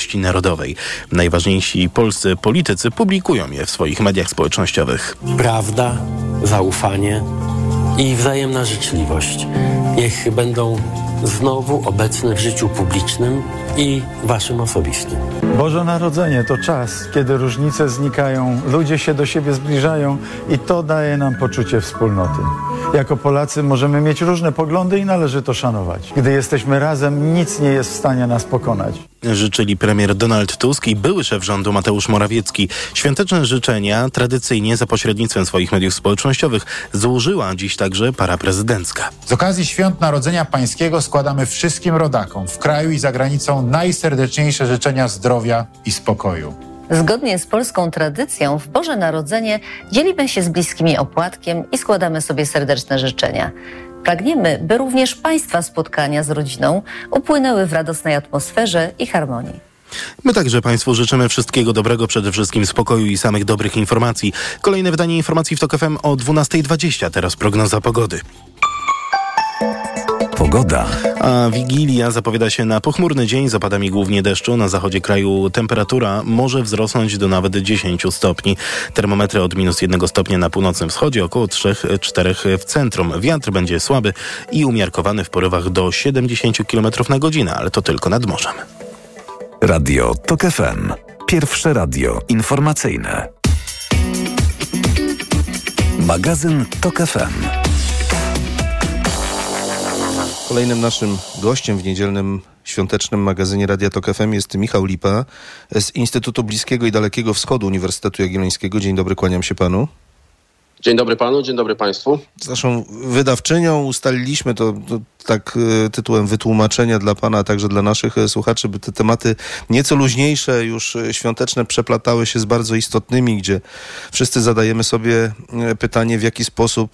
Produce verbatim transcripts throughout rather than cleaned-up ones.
wolności narodowej. Najważniejsi polscy politycy publikują je w swoich mediach społecznościowych. Prawda, zaufanie i wzajemna życzliwość niech będą znowu obecne w życiu publicznym i waszym osobistym. Boże Narodzenie to czas, kiedy różnice znikają, ludzie się do siebie zbliżają i to daje nam poczucie wspólnoty. Jako Polacy możemy mieć różne poglądy i należy to szanować. Gdy jesteśmy razem, nic nie jest w stanie nas pokonać. Życzyli premier Donald Tusk i były szef rządu Mateusz Morawiecki. Świąteczne życzenia tradycyjnie za pośrednictwem swoich mediów społecznościowych złożyła dziś także para prezydencka. Z okazji Świąt Narodzenia Pańskiego składamy wszystkim rodakom w kraju i za granicą najserdeczniejsze życzenia zdrowia i spokoju. Zgodnie z polską tradycją w Boże Narodzenie dzielimy się z bliskimi opłatkiem i składamy sobie serdeczne życzenia. Pragniemy, by również Państwa spotkania z rodziną upłynęły w radosnej atmosferze i harmonii. My także Państwu życzymy wszystkiego dobrego, przede wszystkim spokoju i samych dobrych informacji. Kolejne wydanie informacji w Tok F M o dwunasta dwadzieścia. Teraz prognoza pogody. Pogoda. A Wigilia zapowiada się na pochmurny dzień z opadami głównie deszczu. Na zachodzie kraju temperatura może wzrosnąć do nawet dziesięć stopni. Termometry od minus jeden stopnia na północnym wschodzie, około trzy cztery w centrum. Wiatr będzie słaby i umiarkowany w porywach do siedemdziesiąt kilometrów na godzinę, ale to tylko nad morzem. Radio Tok F M. Pierwsze radio informacyjne. Magazyn Tok F M. Kolejnym naszym gościem w niedzielnym świątecznym magazynie Radia Tok F M jest Michał Lipa z Instytutu Bliskiego i Dalekiego Wschodu Uniwersytetu Jagiellońskiego. Dzień dobry, kłaniam się panu. Dzień dobry panu, dzień dobry państwu. Z naszą wydawczynią ustaliliśmy to, to tak tytułem wytłumaczenia dla pana, a także dla naszych słuchaczy, by te tematy nieco luźniejsze, już świąteczne, przeplatały się z bardzo istotnymi, gdzie wszyscy zadajemy sobie pytanie, w jaki sposób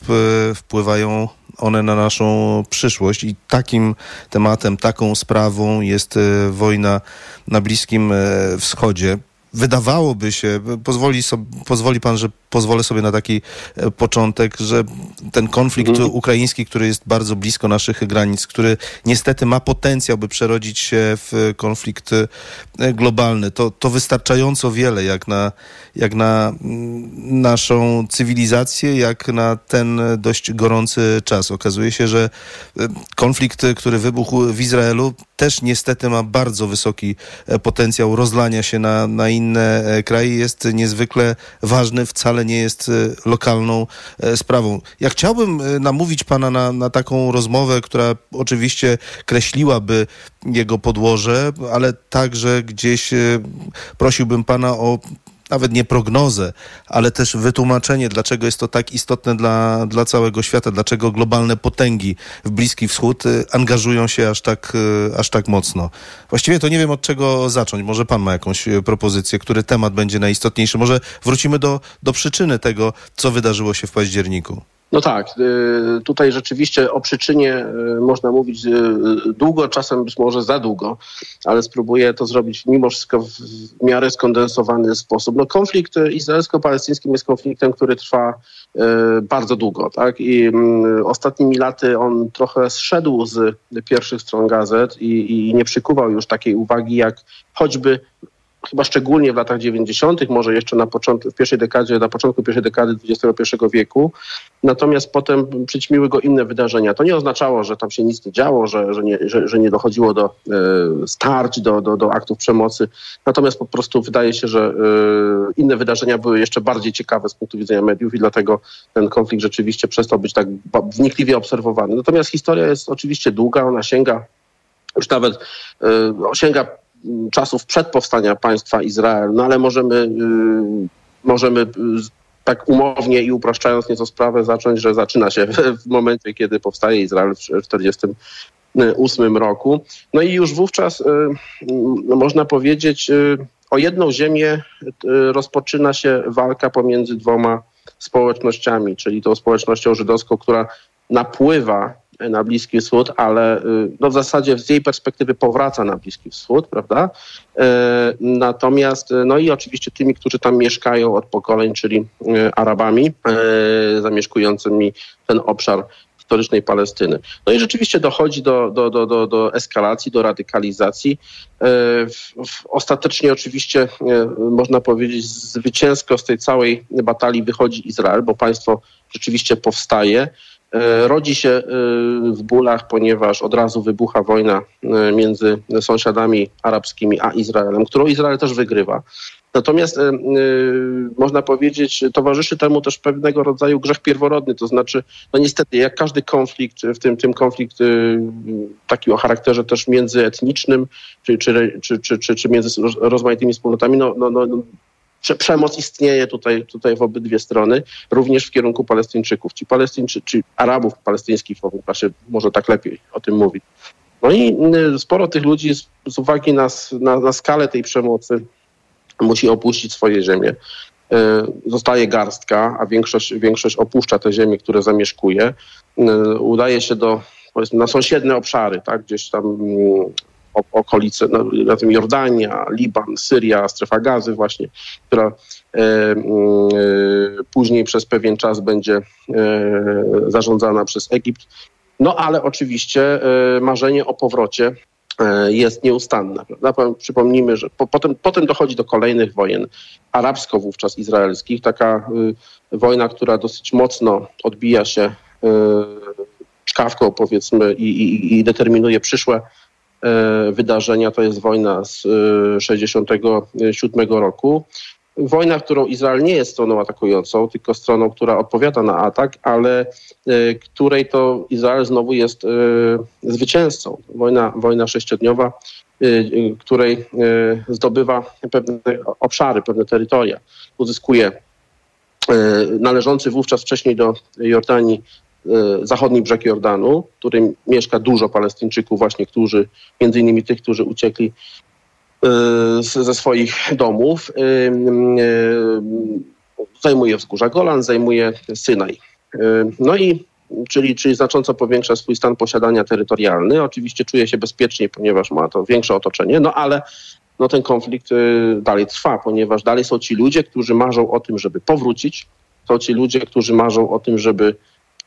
wpływają one na naszą przyszłość. I takim tematem, taką sprawą jest wojna na Bliskim Wschodzie. Wydawałoby się, pozwoli, so, pozwoli pan, że pozwolę sobie na taki początek, że ten konflikt mm. ukraiński, który jest bardzo blisko naszych granic, który niestety ma potencjał, by przerodzić się w konflikt globalny, to, to wystarczająco wiele jak na, jak na naszą cywilizację, jak na ten dość gorący czas. Okazuje się, że konflikt, który wybuchł w Izraelu, też niestety ma bardzo wysoki potencjał rozlania się na, na inne kraje, jest niezwykle ważny, wcale nie jest lokalną sprawą. Ja chciałbym namówić pana na, na taką rozmowę, która oczywiście kreśliłaby jego podłoże, ale także gdzieś prosiłbym pana o nawet nie prognozę, ale też wytłumaczenie, dlaczego jest to tak istotne dla, dla całego świata, dlaczego globalne potęgi w Bliski Wschód angażują się aż tak, aż tak mocno. Właściwie to nie wiem, od czego zacząć. Może pan ma jakąś propozycję, który temat będzie najistotniejszy. Może wrócimy do, do przyczyny tego, co wydarzyło się w październiku. No tak, tutaj rzeczywiście o przyczynie można mówić długo, czasem być może za długo, ale spróbuję to zrobić mimo wszystko w miarę skondensowany sposób. No, konflikt izraelsko-palestyński jest konfliktem, który trwa bardzo długo, tak? I ostatnimi laty on trochę zszedł z pierwszych stron gazet i, i nie przykuwał już takiej uwagi jak choćby chyba szczególnie w latach dziewięćdziesiątych, może jeszcze na początku, w pierwszej dekadzie, na początku pierwszej dekady dwudziestego pierwszego wieku. Natomiast potem przyćmiły go inne wydarzenia. To nie oznaczało, że tam się nic nie działo, że, że, nie, że, że nie dochodziło do e, starć, do, do, do aktów przemocy. Natomiast po prostu wydaje się, że e, inne wydarzenia były jeszcze bardziej ciekawe z punktu widzenia mediów i dlatego ten konflikt rzeczywiście przestał być tak wnikliwie obserwowany. Natomiast historia jest oczywiście długa, ona sięga, już nawet e, sięga czasów przedpowstania państwa Izrael, no ale możemy, możemy tak umownie i upraszczając nieco sprawę zacząć, że zaczyna się w momencie, kiedy powstaje Izrael w tysiąc dziewięćset czterdziestym ósmym roku. No i już wówczas można powiedzieć, o jedną ziemię rozpoczyna się walka pomiędzy dwoma społecznościami, czyli tą społecznością żydowską, która napływa na Bliski Wschód, ale no w zasadzie z jej perspektywy powraca na Bliski Wschód, prawda? Natomiast, no i oczywiście tymi, którzy tam mieszkają od pokoleń, czyli Arabami, zamieszkującymi ten obszar historycznej Palestyny. No i rzeczywiście dochodzi do, do, do, do, do eskalacji, do radykalizacji. Ostatecznie oczywiście można powiedzieć zwycięsko z tej całej batalii wychodzi Izrael, bo państwo rzeczywiście powstaje. Rodzi się w bólach, ponieważ od razu wybucha wojna między sąsiadami arabskimi a Izraelem, którą Izrael też wygrywa. Natomiast można powiedzieć, towarzyszy temu też pewnego rodzaju grzech pierworodny, to znaczy, no niestety, jak każdy konflikt, w tym, tym konflikt taki o charakterze też międzyetnicznym, czy, czy, czy, czy, czy, czy między rozmaitymi wspólnotami, no, no, no przemoc istnieje tutaj, tutaj w obydwie strony, również w kierunku Palestyńczyków, czy, Palestyńczy, czy Arabów palestyńskich, może tak lepiej o tym mówić. No i sporo tych ludzi z, z uwagi na, na, na skalę tej przemocy musi opuścić swoje ziemię. Zostaje garstka, a większość, większość opuszcza te ziemie, które zamieszkuje. Udaje się do, powiedzmy, na sąsiedne obszary, tak, gdzieś tam okolice, no, na tym Jordania, Liban, Syria, strefa Gazy właśnie, która e, e, później przez pewien czas będzie e, zarządzana przez Egipt. No ale oczywiście e, marzenie o powrocie jest nieustanna. Przypomnijmy, że po, potem, potem dochodzi do kolejnych wojen arabsko wówczas izraelskich. Taka y, wojna, która dosyć mocno odbija się y, czkawką, powiedzmy, i, i, i determinuje przyszłe y, wydarzenia. To jest wojna z tysiąc dziewięćset sześćdziesiątego siódmego roku. Wojna, którą Izrael nie jest stroną atakującą, tylko stroną, która odpowiada na atak, ale y, której to Izrael znowu jest y, zwycięzcą. Wojna, wojna sześciodniowa, y, y, której y, zdobywa pewne obszary, pewne terytoria. Uzyskuje y, należący wówczas wcześniej do Jordanii y, zachodni brzeg Jordanu, w którym mieszka dużo Palestyńczyków właśnie, którzy, między innymi tych, którzy uciekli ze swoich domów, zajmuje wzgórza Golan, zajmuje Synaj. No i czyli, czyli znacząco powiększa swój stan posiadania terytorialny. Oczywiście czuje się bezpieczniej, ponieważ ma to większe otoczenie, no ale no, ten konflikt dalej trwa, ponieważ dalej są ci ludzie, którzy marzą o tym, żeby powrócić. Są ci ludzie, którzy marzą o tym, żeby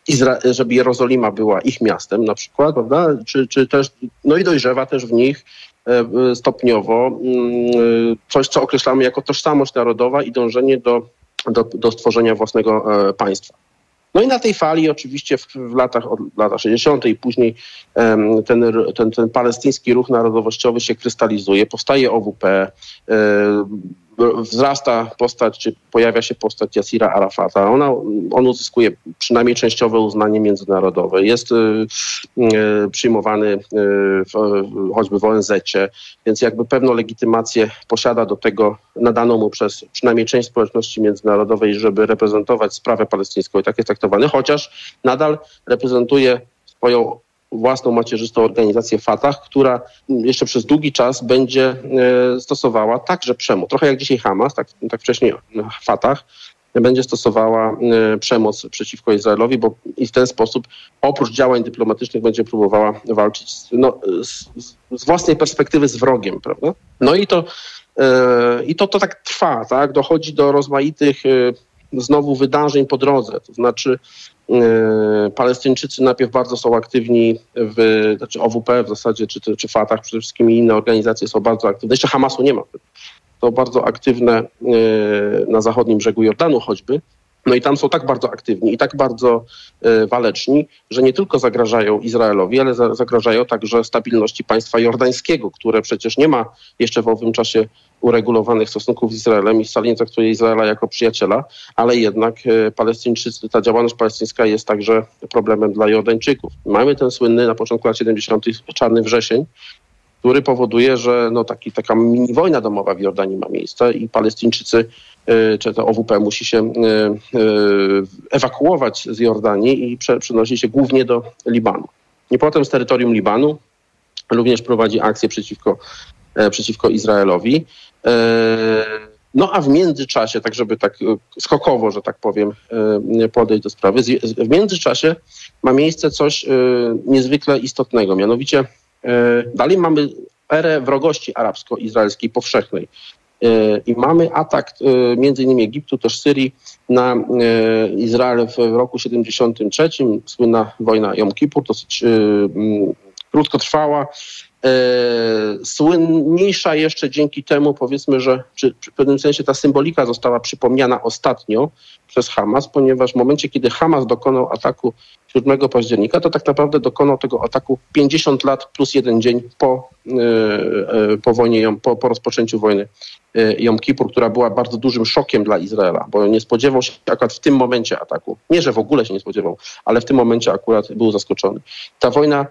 Izra- żeby Jerozolima była ich miastem na przykład, prawda? Czy, czy też, no i dojrzewa też w nich stopniowo coś, co określamy jako tożsamość narodowa i dążenie do, do, do stworzenia własnego państwa. No i na tej fali oczywiście w, w latach, od latach sześćdziesiątych i później ten, ten, ten palestyński ruch narodowościowy się krystalizuje, powstaje O W P, wzrasta postać, czy pojawia się postać Jasira Arafata. Ona, on uzyskuje przynajmniej częściowe uznanie międzynarodowe. Jest y, y, przyjmowany y, w, choćby w O N Z-cie, więc jakby pewną legitymację posiada do tego, nadaną mu przez przynajmniej część społeczności międzynarodowej, żeby reprezentować sprawę palestyńską i tak jest traktowany, chociaż nadal reprezentuje swoją własną macierzystą organizację Fatah, która jeszcze przez długi czas będzie stosowała także przemoc. Trochę jak dzisiaj Hamas, tak, tak wcześniej Fatah, będzie stosowała przemoc przeciwko Izraelowi, bo i w ten sposób oprócz działań dyplomatycznych będzie próbowała walczyć z, no, z, z własnej perspektywy z wrogiem, prawda? No i to, i to, to tak trwa, tak? Dochodzi do rozmaitych znowu wydarzeń po drodze, to znaczy Yy, Palestyńczycy najpierw bardzo są aktywni, w, znaczy O W P w zasadzie, czy, czy Fatah, przede wszystkim inne organizacje są bardzo aktywne. Jeszcze Hamasu nie ma. Są bardzo aktywne yy, na zachodnim brzegu Jordanu choćby. No i tam są tak bardzo aktywni i tak bardzo yy, waleczni, że nie tylko zagrażają Izraelowi, ale za, zagrażają także stabilności państwa jordańskiego, które przecież nie ma jeszcze w owym czasie uregulowanych stosunków z Izraelem i wcale nie traktuje Izraela jako przyjaciela, ale jednak Palestyńczycy, ta działalność palestyńska jest także problemem dla Jordańczyków. Mamy ten słynny na początku lat siedemdziesiątych czarny wrzesień, który powoduje, że no taki, taka mini wojna domowa w Jordanii ma miejsce i Palestyńczycy, czy to O W P musi się ewakuować z Jordanii i przenosi się głównie do Libanu. I potem z terytorium Libanu również prowadzi akcję przeciwko przeciwko Izraelowi. No a w międzyczasie, tak żeby tak skokowo, że tak powiem, podejść do sprawy, w międzyczasie ma miejsce coś niezwykle istotnego, mianowicie dalej mamy erę wrogości arabsko-izraelskiej powszechnej i mamy atak między innymi Egiptu, też Syrii na Izrael w roku siedemdziesiątym trzecim. Słynna wojna Jom Kippur, dosyć krótko trwała. Słynniejsza jeszcze dzięki temu, powiedzmy, że w pewnym sensie ta symbolika została przypomniana ostatnio przez Hamas, ponieważ w momencie, kiedy Hamas dokonał ataku siódmego października, to tak naprawdę dokonał tego ataku pięćdziesiąt lat plus jeden dzień po, po, wojnie, po, po rozpoczęciu wojny Jom Kippur, która była bardzo dużym szokiem dla Izraela, bo nie spodziewał się akurat w tym momencie ataku. Nie, że w ogóle się nie spodziewał, ale w tym momencie akurat był zaskoczony. Ta wojna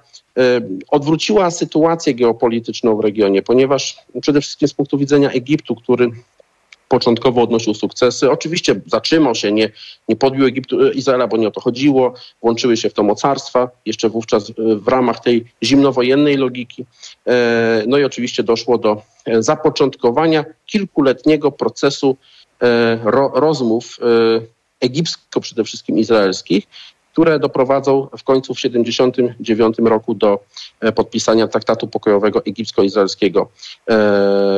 odwróciła sytuację geopolityczną w regionie, ponieważ przede wszystkim z punktu widzenia Egiptu, który początkowo odnosił sukcesy. Oczywiście zatrzymał się, nie, nie podbił Egiptu, Izraela, bo nie o to chodziło. Włączyły się w to mocarstwa, jeszcze wówczas w ramach tej zimnowojennej logiki. No i oczywiście doszło do zapoczątkowania kilkuletniego procesu rozmów egipsko przede wszystkim izraelskich, które doprowadzą w końcu w siedemdziesiątym dziewiątym roku do podpisania traktatu pokojowego egipsko-izraelskiego,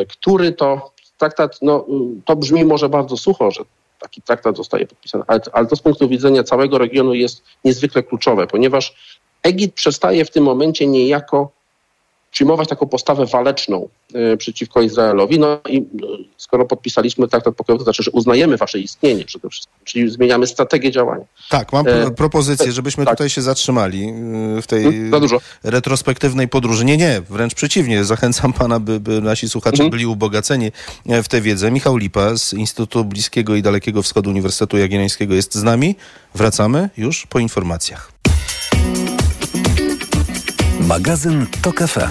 który to traktat, no to brzmi może bardzo sucho, że taki traktat zostaje podpisany, ale, ale to z punktu widzenia całego regionu jest niezwykle kluczowe, ponieważ Egipt przestaje w tym momencie niejako przyjmować taką postawę waleczną przeciwko Izraelowi. No i skoro podpisaliśmy traktat pokojowy, to znaczy, że uznajemy wasze istnienie przede wszystkim, czyli zmieniamy strategię działania. Tak, mam e, propozycję, żebyśmy tak. tutaj się zatrzymali w tej hmm, za dużo. retrospektywnej podróży. Nie, nie, wręcz przeciwnie. Zachęcam pana, by, by nasi słuchacze hmm. byli ubogaceni w tę wiedzę. Michał Lipa z Instytutu Bliskiego i Dalekiego Wschodu Uniwersytetu Jagiellońskiego jest z nami. Wracamy już po informacjach. Magazyn Tok F M.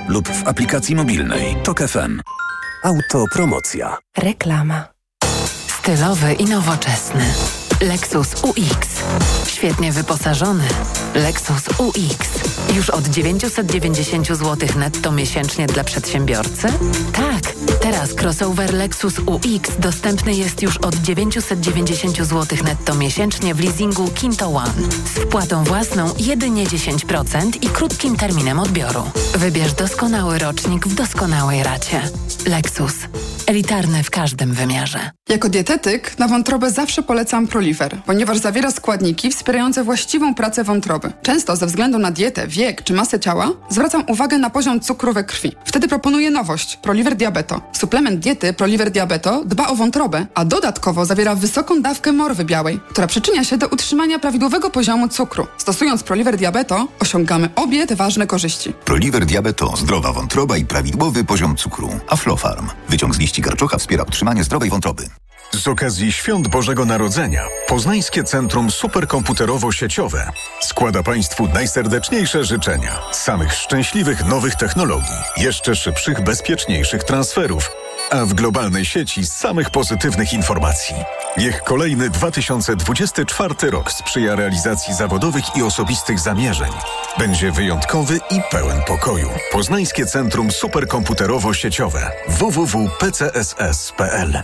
lub w aplikacji mobilnej Tok F M. Autopromocja. Reklama. Stylowy i nowoczesny Lexus U X. Świetnie wyposażony Lexus U X. Już od dziewięćset dziewięćdziesiąt złotych netto miesięcznie dla przedsiębiorcy? Tak, teraz crossover Lexus U X dostępny jest już od dziewięćset dziewięćdziesiąt złotych netto miesięcznie w leasingu Kinto One. Z wpłatą własną jedynie dziesięć procent i krótkim terminem odbioru. Wybierz doskonały rocznik w doskonałej racie. Lexus. Elitarny w każdym wymiarze. Jako dietetyk na wątrobę zawsze polecam ProLiver, ponieważ zawiera składniki wspierające właściwą pracę wątroby. Często ze względu na dietę, wiek czy masę ciała zwracam uwagę na poziom cukru we krwi. Wtedy proponuję nowość ProLiver Diabeto. Suplement diety ProLiver Diabeto dba o wątrobę, a dodatkowo zawiera wysoką dawkę morwy białej, która przyczynia się do utrzymania prawidłowego poziomu cukru. Stosując ProLiver Diabeto osiągamy obie te ważne korzyści. ProLiver Diabeto. Zdrowa wątroba i prawidłowy poziom cukru. Aflofarm. Wyciąg z liści garczocha wspiera utrzymanie zdrowej wątroby. Z okazji Świąt Bożego Narodzenia Poznańskie Centrum Superkomputerowo-Sieciowe składa Państwu najserdeczniejsze życzenia samych szczęśliwych nowych technologii, jeszcze szybszych, bezpieczniejszych transferów, a w globalnej sieci samych pozytywnych informacji. Niech kolejny dwa tysiące dwudziesty czwarty rok sprzyja realizacji zawodowych i osobistych zamierzeń. Będzie wyjątkowy i pełen pokoju. Poznańskie Centrum Superkomputerowo-Sieciowe. w w w kropka p c s s kropka p l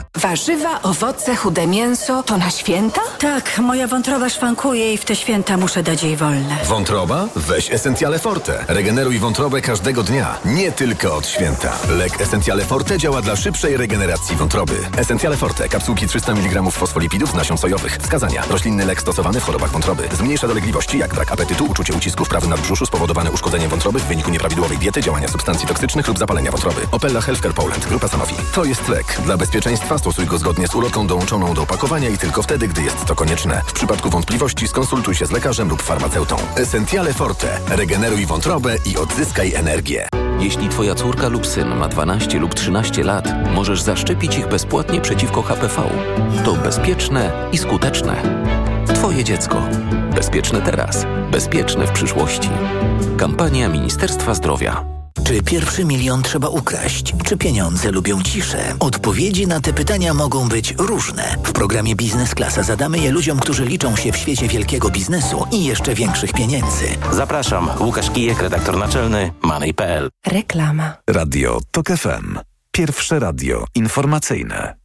Warzywa, owoce, chude mięso to na święta? Tak, moja wątroba szwankuje i w te święta muszę dać jej wolne. Wątroba? Weź Esencjale Forte. Regeneruj wątrobę każdego dnia, nie tylko od święta. Lek Esencjale Forte działa dla szybszej regeneracji wątroby. Esencjale Forte. Kapsułki trzysta miligramów fosfolipidów nasion sojowych. Wskazania. Roślinny lek stosowany w chorobach wątroby. Zmniejsza dolegliwości jak brak apetytu, uczucie ucisku w prawym nadbrzuszu spowodowane uszkodzeniem wątroby w wyniku nieprawidłowej diety, działania substancji toksycznych lub zapalenia wątroby. Opella Healthcare Poland. Grupa Sanofi. To jest lek. Dla bezpieczeństwa stosuj go zgodnie z ulotką dołączoną do opakowania i tylko wtedy, gdy jest to konieczne. W przypadku wątpliwości skonsultuj się z lekarzem lub farmaceutą. Esencjale Forte. Regeneruj wątrobę i odzyskaj energię. Jeśli twoja córka lub syn ma dwanaście lub trzynaście lat, możesz zaszczepić ich bezpłatnie przeciwko H P V. To bezpieczne i skuteczne. Twoje dziecko. Bezpieczne teraz. Bezpieczne w przyszłości. Kampania Ministerstwa Zdrowia. Czy pierwszy milion trzeba ukraść? Czy pieniądze lubią ciszę? Odpowiedzi na te pytania mogą być różne. W programie Biznes Klasa zadamy je ludziom, którzy liczą się w świecie wielkiego biznesu i jeszcze większych pieniędzy. Zapraszam, Łukasz Kijek, redaktor naczelny Money kropka p l. Reklama. Radio Tok F M. Pierwsze radio informacyjne.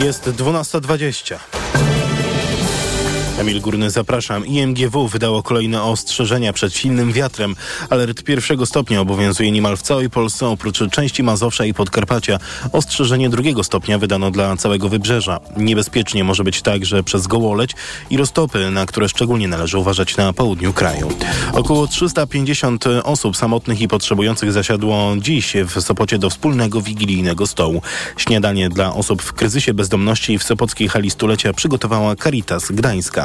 Jest dwunasta dwadzieścia. Emil Górny, zapraszam. I M G W wydało kolejne ostrzeżenia przed silnym wiatrem. Alert pierwszego stopnia obowiązuje niemal w całej Polsce, oprócz części Mazowsza i Podkarpacia. Ostrzeżenie drugiego stopnia wydano dla całego wybrzeża. Niebezpiecznie może być także przez gołoleć i roztopy, na które szczególnie należy uważać na południu kraju. Około trzysta pięćdziesiąt osób samotnych i potrzebujących zasiadło dziś w Sopocie do wspólnego wigilijnego stołu. Śniadanie dla osób w kryzysie bezdomności w Sopockiej Hali Stulecia przygotowała Caritas Gdańska.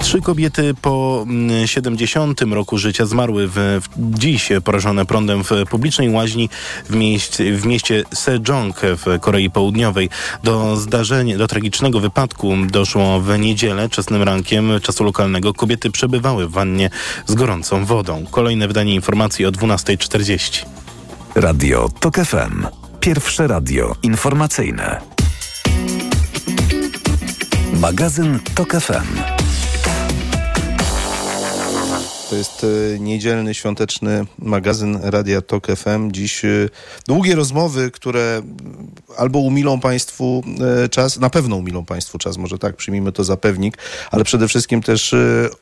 Trzy kobiety po siedemdziesiątym roku życia zmarły w, w, dziś porażone prądem w publicznej łaźni w, mieś, w mieście Sejong w Korei Południowej. Do zdarzenia, do tragicznego wypadku doszło w niedzielę wczesnym rankiem czasu lokalnego. Kobiety przebywały w wannie z gorącą wodą. Kolejne wydanie informacji o dwunasta czterdzieści. Radio Tok F M. Pierwsze radio informacyjne. Magazyn Tok F M. To jest niedzielny, świąteczny magazyn Radia Tok F M. Dziś długie rozmowy, które albo umilą Państwu czas, na pewno umilą Państwu czas, może tak, przyjmijmy to za pewnik, ale przede wszystkim też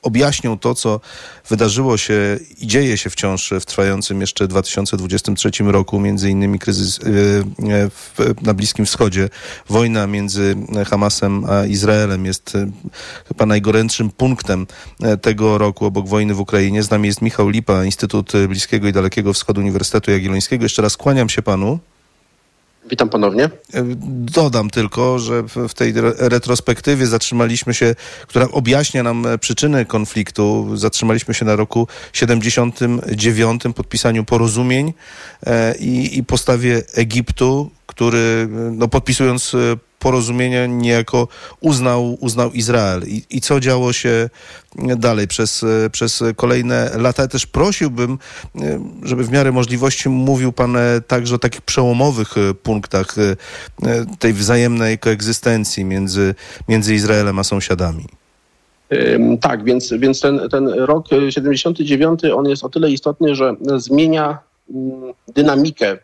objaśnią to, co wydarzyło się i dzieje się wciąż w trwającym jeszcze dwa tysiące dwudziestym trzecim roku, między innymi kryzys na Bliskim Wschodzie. Wojna między Hamasem a Izraelem jest chyba najgorętszym punktem tego roku obok wojny w Ukrainie. Z nami jest Michał Lipa, Instytut Bliskiego i Dalekiego Wschodu Uniwersytetu Jagiellońskiego. Jeszcze raz kłaniam się panu. Witam ponownie. Dodam tylko, że w tej retrospektywie zatrzymaliśmy się, która objaśnia nam przyczyny konfliktu, zatrzymaliśmy się na roku siedemdziesiątym dziewiątym, podpisaniu porozumień i, i postawie Egiptu, który no, podpisując porozumienia niejako uznał, uznał Izrael. I, i co działo się dalej przez, przez kolejne lata. Ja też prosiłbym, żeby w miarę możliwości mówił pan także o takich przełomowych punktach tej wzajemnej koegzystencji między, między Izraelem a sąsiadami. Tak, więc, więc ten, ten rok siedemdziesiąty dziewiąty, on jest o tyle istotny, że zmienia dynamikę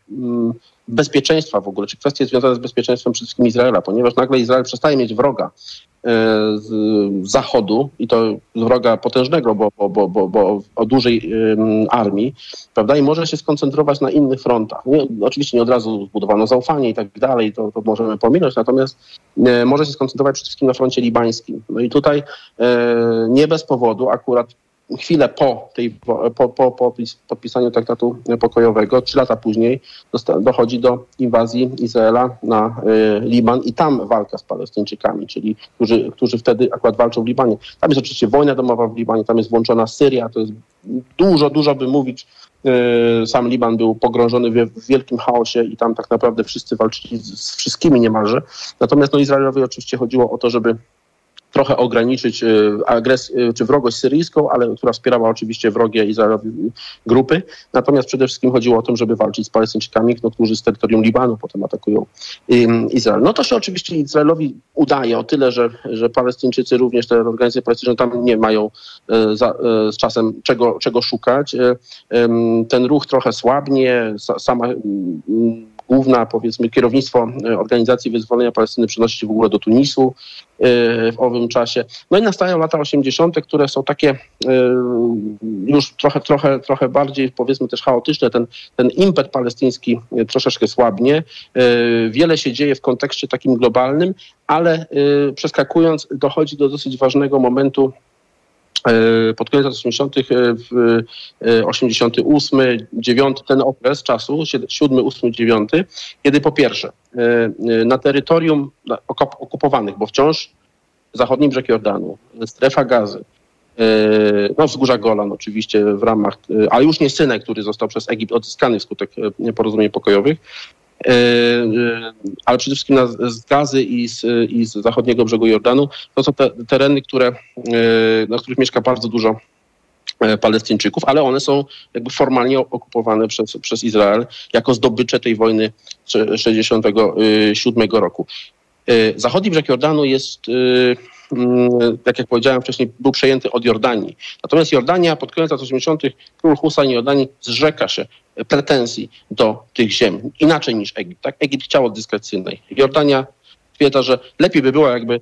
bezpieczeństwa w ogóle, czy kwestie związane z bezpieczeństwem przede wszystkim Izraela, ponieważ nagle Izrael przestaje mieć wroga z Zachodu i to wroga potężnego, bo, bo, bo, bo, bo o dużej armii, prawda, i może się skoncentrować na innych frontach. Nie, oczywiście nie od razu zbudowano zaufanie i tak dalej, to, to możemy pominąć, natomiast może się skoncentrować przede wszystkim na froncie libańskim. No i tutaj nie bez powodu akurat chwilę po, tej, po, po, po podpisaniu traktatu pokojowego, trzy lata później dochodzi do inwazji Izraela na y, Liban i tam walka z Palestyńczykami, czyli którzy, którzy wtedy akurat walczą w Libanie. Tam jest oczywiście wojna domowa w Libanie, tam jest włączona Syria, to jest dużo, dużo by mówić. Sam Liban był pogrążony w wielkim chaosie i tam tak naprawdę wszyscy walczyli z wszystkimi niemalże. Natomiast no, Izraelowi oczywiście chodziło o to, żeby trochę ograniczyć agresję czy wrogość syryjską, ale która wspierała oczywiście wrogie Izraelowi grupy. Natomiast przede wszystkim chodziło o to, żeby walczyć z Palestyńczykami, no, którzy z terytorium Libanu potem atakują Izrael. No to się oczywiście Izraelowi udaje o tyle, że, że Palestyńczycy również, te organizacje palestyńczycy tam nie mają za, z czasem czego, czego szukać. Ten ruch trochę słabnie, sama główna, powiedzmy, kierownictwo Organizacji Wyzwolenia Palestyny przenosi się w ogóle do Tunisu w owym czasie. No i nastają lata osiemdziesiąte, które są takie już trochę, trochę, trochę bardziej, powiedzmy, też chaotyczne. Ten, ten impet palestyński troszeczkę słabnie. Wiele się dzieje w kontekście takim globalnym, ale przeskakując dochodzi do dosyć ważnego momentu pod koniec lat osiemdziesiątych, w osiemdziesiątym ósmym, dziewiątym, ten okres czasu, siódmy, ósmy, dziewiąty, kiedy po pierwsze na terytorium okupowanych, bo wciąż zachodni brzeg Jordanu, strefa Gazy, no wzgórza Golan oczywiście w ramach, a już nie Synaj, który został przez Egipt odzyskany wskutek porozumień pokojowych, ale przede wszystkim z Gazy i z, i z zachodniego brzegu Jordanu. To są te tereny, które, na których mieszka bardzo dużo Palestyńczyków, ale one są jakby formalnie okupowane przez, przez Izrael jako zdobycze tej wojny tysiąc dziewięćset sześćdziesiątego siódmego roku. Zachodni brzeg Jordanu jest, tak jak powiedziałem wcześniej, był przejęty od Jordanii. Natomiast Jordania pod koniec lat osiemdziesiątych król Husajn Jordanii zrzeka się pretensji do tych ziem. Inaczej niż Egipt. Tak? Egipt chciał odzyskać Synaj. Jordania twierdza, że lepiej by było, jakby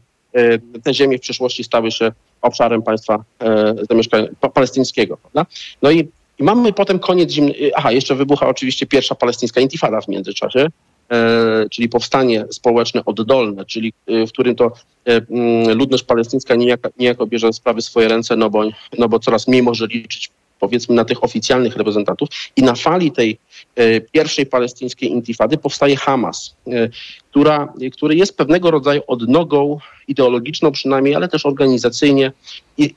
te ziemie w przyszłości stały się obszarem państwa palestyńskiego. Prawda? No i, i mamy potem koniec zimny... Aha, jeszcze wybucha oczywiście pierwsza palestyńska intifada w międzyczasie, czyli powstanie społeczne oddolne, czyli w którym to ludność palestyńska niejako, niejako bierze sprawy w swoje ręce, no bo, no bo coraz mniej może liczyć, powiedzmy, na tych oficjalnych reprezentantów. I na fali tej pierwszej palestyńskiej intifady powstaje Hamas, która, który jest pewnego rodzaju odnogą ideologiczną przynajmniej, ale też organizacyjnie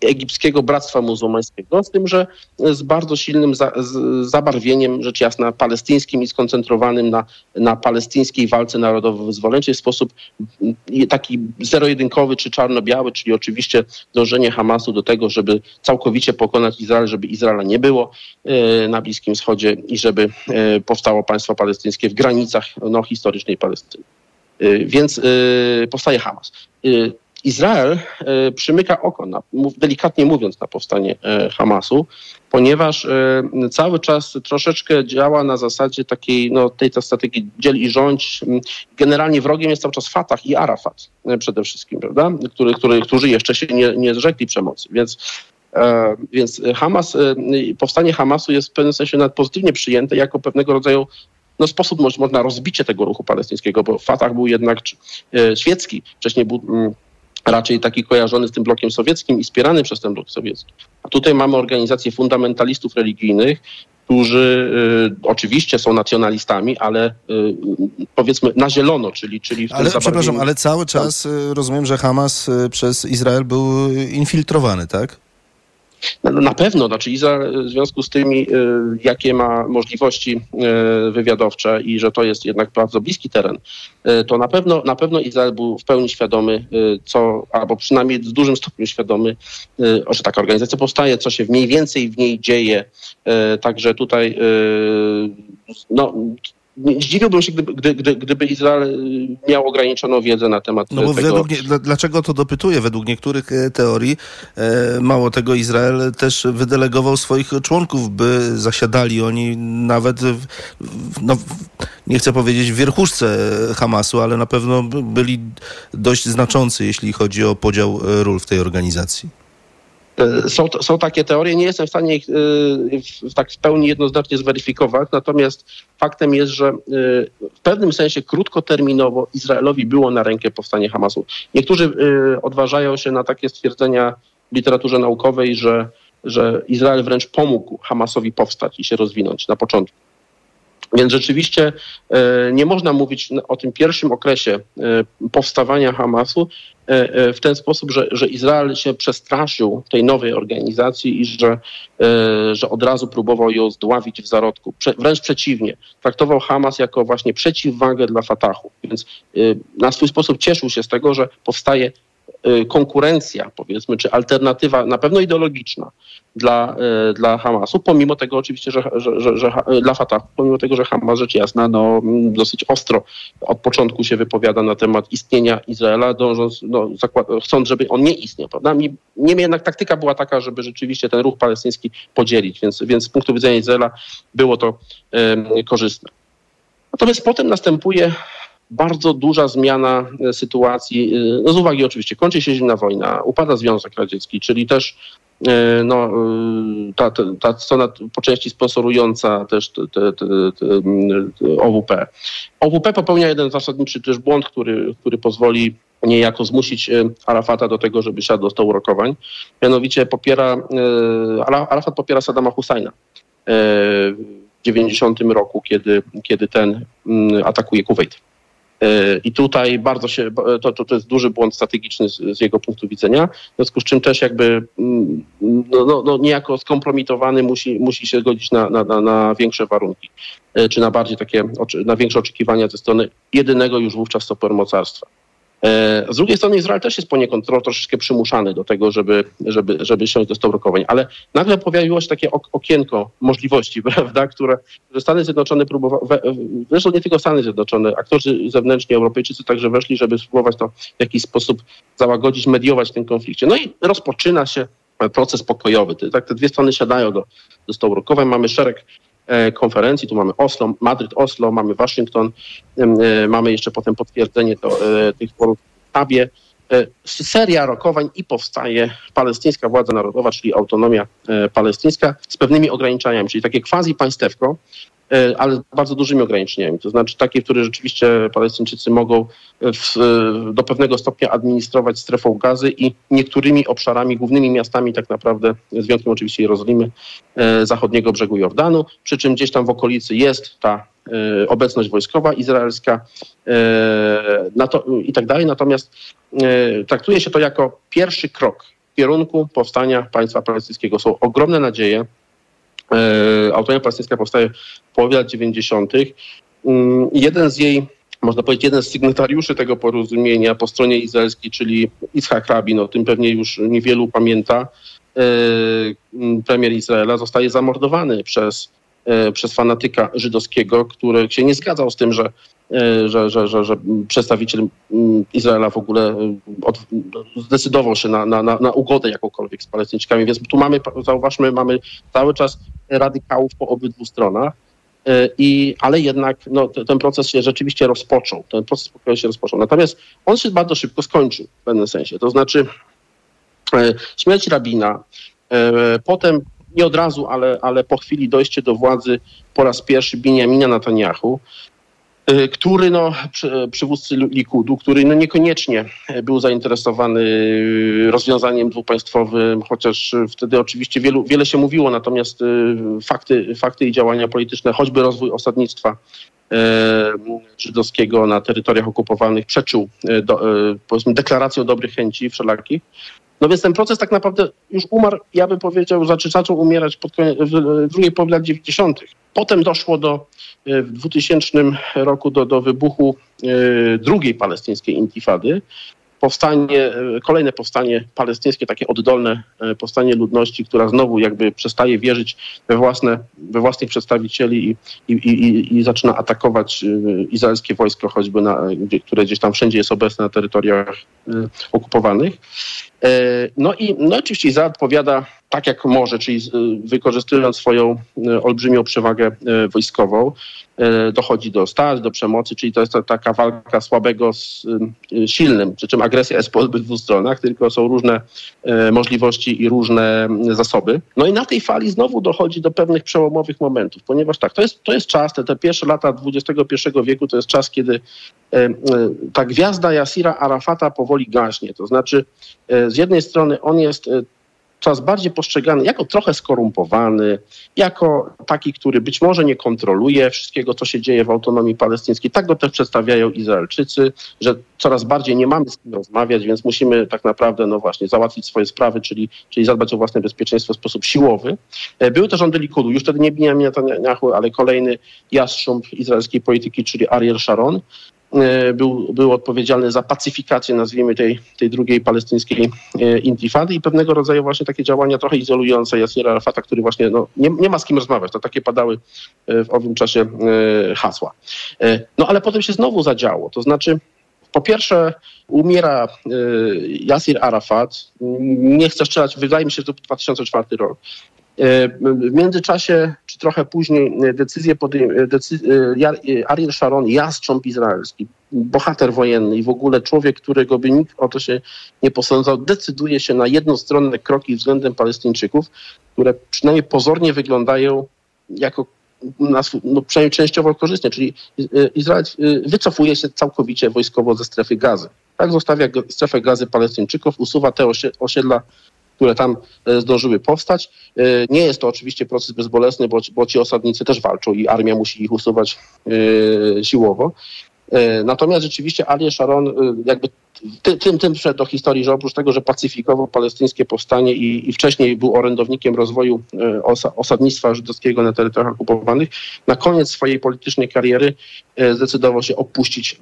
egipskiego Bractwa Muzułmańskiego, z tym, że z bardzo silnym za, z zabarwieniem, rzecz jasna, palestyńskim i skoncentrowanym na, na palestyńskiej walce narodowo-wyzwoleńczej w sposób taki zero-jedynkowy czy czarno-biały, czyli oczywiście dążenie Hamasu do tego, żeby całkowicie pokonać Izrael, żeby Izraela nie było na Bliskim Wschodzie i żeby powstało państwo palestyńskie w granicach no, historycznej Palestyny. Więc powstaje Hamas. Izrael przymyka oko, na, delikatnie mówiąc, na powstanie Hamasu, ponieważ cały czas troszeczkę działa na zasadzie takiej, no, tej strategii dziel i rządź. Generalnie wrogiem jest cały czas Fatah i Arafat przede wszystkim, prawda? Który, który, którzy jeszcze się nie, nie zrzekli przemocy. Więc Więc Hamas, powstanie Hamasu jest w pewnym sensie nawet pozytywnie przyjęte jako pewnego rodzaju no, sposób może na rozbicie tego ruchu palestyńskiego, bo Fatah był jednak świecki, wcześniej był raczej taki kojarzony z tym blokiem sowieckim i wspierany przez ten blok sowiecki. A tutaj mamy organizację fundamentalistów religijnych, którzy y, oczywiście są nacjonalistami, ale y, powiedzmy na zielono, czyli... czyli w ale zabarwieniu... przepraszam, ale cały czas tak? Rozumiem, że Hamas przez Izrael był infiltrowany, tak? Na pewno, znaczy Izrael w związku z tymi, jakie ma możliwości wywiadowcze i że to jest jednak bardzo bliski teren, to na pewno, na pewno Izrael był w pełni świadomy, co, albo przynajmniej w dużym stopniu świadomy, że taka organizacja powstaje, co się mniej więcej w niej dzieje. Także tutaj no... Zdziwiłbym się, gdyby, gdyby, gdyby Izrael miał ograniczoną wiedzę na temat no bo tego. Według nie, dlaczego to dopytuję? Według niektórych teorii, mało tego, Izrael też wydelegował swoich członków, by zasiadali oni nawet, w, no, nie chcę powiedzieć w wierchuszce Hamasu, ale na pewno byli dość znaczący, jeśli chodzi o podział ról w tej organizacji. Są, są takie teorie, nie jestem w stanie ich y, tak w pełni jednoznacznie zweryfikować, natomiast faktem jest, że y, w pewnym sensie krótkoterminowo Izraelowi było na rękę powstanie Hamasu. Niektórzy y, odważają się na takie stwierdzenia w literaturze naukowej, że, że Izrael wręcz pomógł Hamasowi powstać i się rozwinąć na początku. Więc rzeczywiście nie można mówić o tym pierwszym okresie powstawania Hamasu w ten sposób, że, że Izrael się przestraszył tej nowej organizacji i że, że od razu próbował ją zdławić w zarodku. Wręcz przeciwnie, traktował Hamas jako właśnie przeciwwagę dla Fatahu. Więc na swój sposób cieszył się z tego, że powstaje konkurencja, powiedzmy, czy alternatywa na pewno ideologiczna dla, dla Hamasu, pomimo tego oczywiście, że, że, że, że dla Fatahu, pomimo tego, że Hamas rzecz jasna no, dosyć ostro od początku się wypowiada na temat istnienia Izraela, dążąc, no, chcąc, żeby on nie istniał. Prawda? Niemniej jednak taktyka była taka, żeby rzeczywiście ten ruch palestyński podzielić, więc, więc z punktu widzenia Izraela było to um, korzystne. Natomiast potem następuje bardzo duża zmiana sytuacji, no z uwagi oczywiście, kończy się zimna wojna, upada Związek Radziecki, czyli też no, ta, ta, ta strona po części sponsorująca też te, te, te, te O W P. O W P popełnia jeden zasadniczy też błąd, który, który pozwoli niejako zmusić Arafata do tego, żeby siadł do stołu rokowań. Mianowicie popiera, Arafat popiera Sadama Husajna w dziewięćdziesiątym roku, kiedy, kiedy ten atakuje Kuwejt. I tutaj bardzo się, to, to, to jest duży błąd strategiczny z, z jego punktu widzenia, w związku z czym też jakby no, no, no niejako skompromitowany musi, musi się zgodzić na, na, na, na większe warunki, czy na bardziej takie, na większe oczekiwania ze strony jedynego już wówczas supermocarstwa. Z drugiej strony Izrael też jest poniekąd troszeczkę przymuszany do tego, żeby, żeby, żeby siąść do stołu rokowań, ale nagle pojawiło się takie okienko możliwości, prawda, które Stany Zjednoczone próbowały, zresztą nie tylko Stany Zjednoczone, aktorzy zewnętrzni, Europejczycy także weszli, żeby spróbować to w jakiś sposób załagodzić, mediować w tym konflikcie. No i rozpoczyna się proces pokojowy. Tak, te dwie strony siadają do, do stołu rokowań, mamy szereg konferencji, tu mamy Oslo, Madryt, Oslo, mamy Waszyngton, mamy jeszcze potem potwierdzenie do, tych porównań w Abie. Seria rokowań i powstaje palestyńska władza narodowa, czyli autonomia palestyńska z pewnymi ograniczeniami, czyli takie quasi-państewko, ale z bardzo dużymi ograniczeniami. To znaczy takie, które rzeczywiście Palestyńczycy mogą w, do pewnego stopnia administrować strefą Gazy i niektórymi obszarami, głównymi miastami tak naprawdę, z wyjątkiem oczywiście Jerozolimy, zachodniego brzegu Jordanu, przy czym gdzieś tam w okolicy jest ta obecność wojskowa izraelska i tak dalej. Natomiast traktuje się to jako pierwszy krok w kierunku powstania państwa palestyńskiego. Są ogromne nadzieje. Autonomia palestyńska powstaje w połowie lat dziewięćdziesiątych. Jeden z jej, można powiedzieć, jeden z sygnatariuszy tego porozumienia po stronie izraelskiej, czyli Icchak Rabin, o tym pewnie już niewielu pamięta, premier Izraela, zostaje zamordowany przez, przez fanatyka żydowskiego, który się nie zgadzał z tym, że, że, że, że, że przedstawiciel Izraela w ogóle od, zdecydował się na, na, na ugodę jakąkolwiek z Palestyńczykami. Więc tu mamy, zauważmy, mamy cały czas radykałów po obydwu stronach, i, ale jednak no, ten proces się rzeczywiście rozpoczął. Ten proces pokoju się rozpoczął. Natomiast on się bardzo szybko skończył w pewnym sensie. To znaczy śmierć Rabina, potem nie od razu, ale, ale po chwili dojście do władzy po raz pierwszy Binjamina Netanjahu, który, no, przy, przywódcy Likudu, który no, niekoniecznie był zainteresowany rozwiązaniem dwupaństwowym, chociaż wtedy oczywiście wielu, wiele się mówiło, natomiast fakty, fakty i działania polityczne, choćby rozwój osadnictwa żydowskiego na terytoriach okupowanych przeczył do, powiedzmy, deklaracją dobrych chęci wszelakich. No więc ten proces tak naprawdę już umarł, ja bym powiedział, znaczy zaczął umierać pod koniec, w drugiej połowie lat dziewięćdziesiątych. Potem doszło do, w dwutysięcznym roku do, do wybuchu drugiej palestyńskiej intifady. Powstanie, kolejne powstanie palestyńskie, takie oddolne powstanie ludności, która znowu jakby przestaje wierzyć we, własne, we własnych przedstawicieli i, i, i, i zaczyna atakować izraelskie wojsko, choćby na, które gdzieś tam wszędzie jest obecne na terytoriach okupowanych. No i no oczywiście Izrael odpowiada tak jak może, czyli wykorzystując swoją olbrzymią przewagę wojskową, dochodzi do starć, do przemocy, czyli to jest taka walka słabego z silnym, przy czym agresja jest po obydwu stronach, tylko są różne możliwości i różne zasoby. No i na tej fali znowu dochodzi do pewnych przełomowych momentów, ponieważ tak, to jest, to jest czas, te, te pierwsze lata dwudziestego pierwszego wieku to jest czas, kiedy ta gwiazda Jasira Arafata powoli gaśnie, to znaczy z jednej strony on jest coraz bardziej postrzegany jako trochę skorumpowany, jako taki, który być może nie kontroluje wszystkiego, co się dzieje w autonomii palestyńskiej. Tak go też przedstawiają Izraelczycy, że coraz bardziej nie mamy z kim rozmawiać, więc musimy tak naprawdę, no właśnie, załatwić swoje sprawy, czyli, czyli zadbać o własne bezpieczeństwo w sposób siłowy. Były też rządy Likudu, już wtedy nie Binjamin Netanjahu, ale kolejny jastrząb izraelskiej polityki, czyli Ariel Sharon, Był, był odpowiedzialny za pacyfikację, nazwijmy, tej, tej drugiej palestyńskiej intifady i pewnego rodzaju właśnie takie działania trochę izolujące Jasira Arafata, który właśnie no, nie, nie ma z kim rozmawiać. To takie padały w owym czasie hasła. No ale potem się znowu zadziało. To znaczy, po pierwsze, umiera Jasir Arafat. Nie chcę strzelać, wydaje mi się, że to dwa tysiące czwarty rok. W międzyczasie, czy trochę później, decyzję podejmuje decyz... Ariel Sharon, jastrząb izraelski, bohater wojenny i w ogóle człowiek, którego by nikt o to się nie posądzał, decyduje się na jednostronne kroki względem Palestyńczyków, które przynajmniej pozornie wyglądają jako na, no przynajmniej częściowo korzystnie, czyli Izrael wycofuje się całkowicie wojskowo ze strefy Gazy. Tak zostawia strefę Gazy Palestyńczyków, usuwa te osiedla, które tam zdążyły powstać. Nie jest to oczywiście proces bezbolesny, bo, bo ci osadnicy też walczą i armia musi ich usuwać yy, siłowo. Yy, natomiast rzeczywiście Ariel Sharon yy, jakby ty, tym, tym wszedł do historii, że oprócz tego, że pacyfikował palestyńskie powstanie i, i wcześniej był orędownikiem rozwoju yy, osa, osadnictwa żydowskiego na terytoriach okupowanych, na koniec swojej politycznej kariery yy, zdecydował się opuścić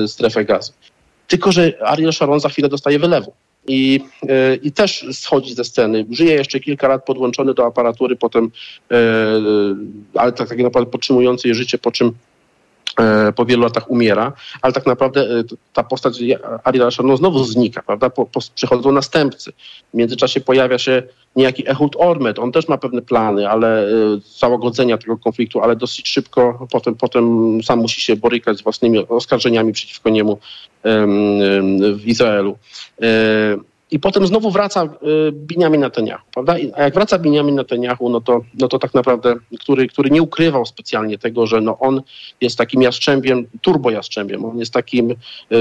yy, strefę Gazy. Tylko że Ariel Sharon za chwilę dostaje wylewu. I, I też schodzi ze sceny. Żyje jeszcze kilka lat podłączony do aparatury, potem, ale tak, tak naprawdę podtrzymujący jej życie, po czym po wielu latach umiera, ale tak naprawdę ta postać Ariela Sharona znowu znika, prawda? Po, po, przychodzą następcy. W międzyczasie pojawia się niejaki Ehud Ormet, on też ma pewne plany, ale załagodzenia tego konfliktu, ale dosyć szybko potem, potem sam musi się borykać z własnymi oskarżeniami przeciwko niemu w Izraelu. I potem znowu wraca Binjamin Netanjahu, prawda? A jak wraca Binjamin Netanjahu, no to, no to tak naprawdę, który, który nie ukrywał specjalnie tego, że no on jest takim jastrzębiem, turbo jastrzębiem, on jest takim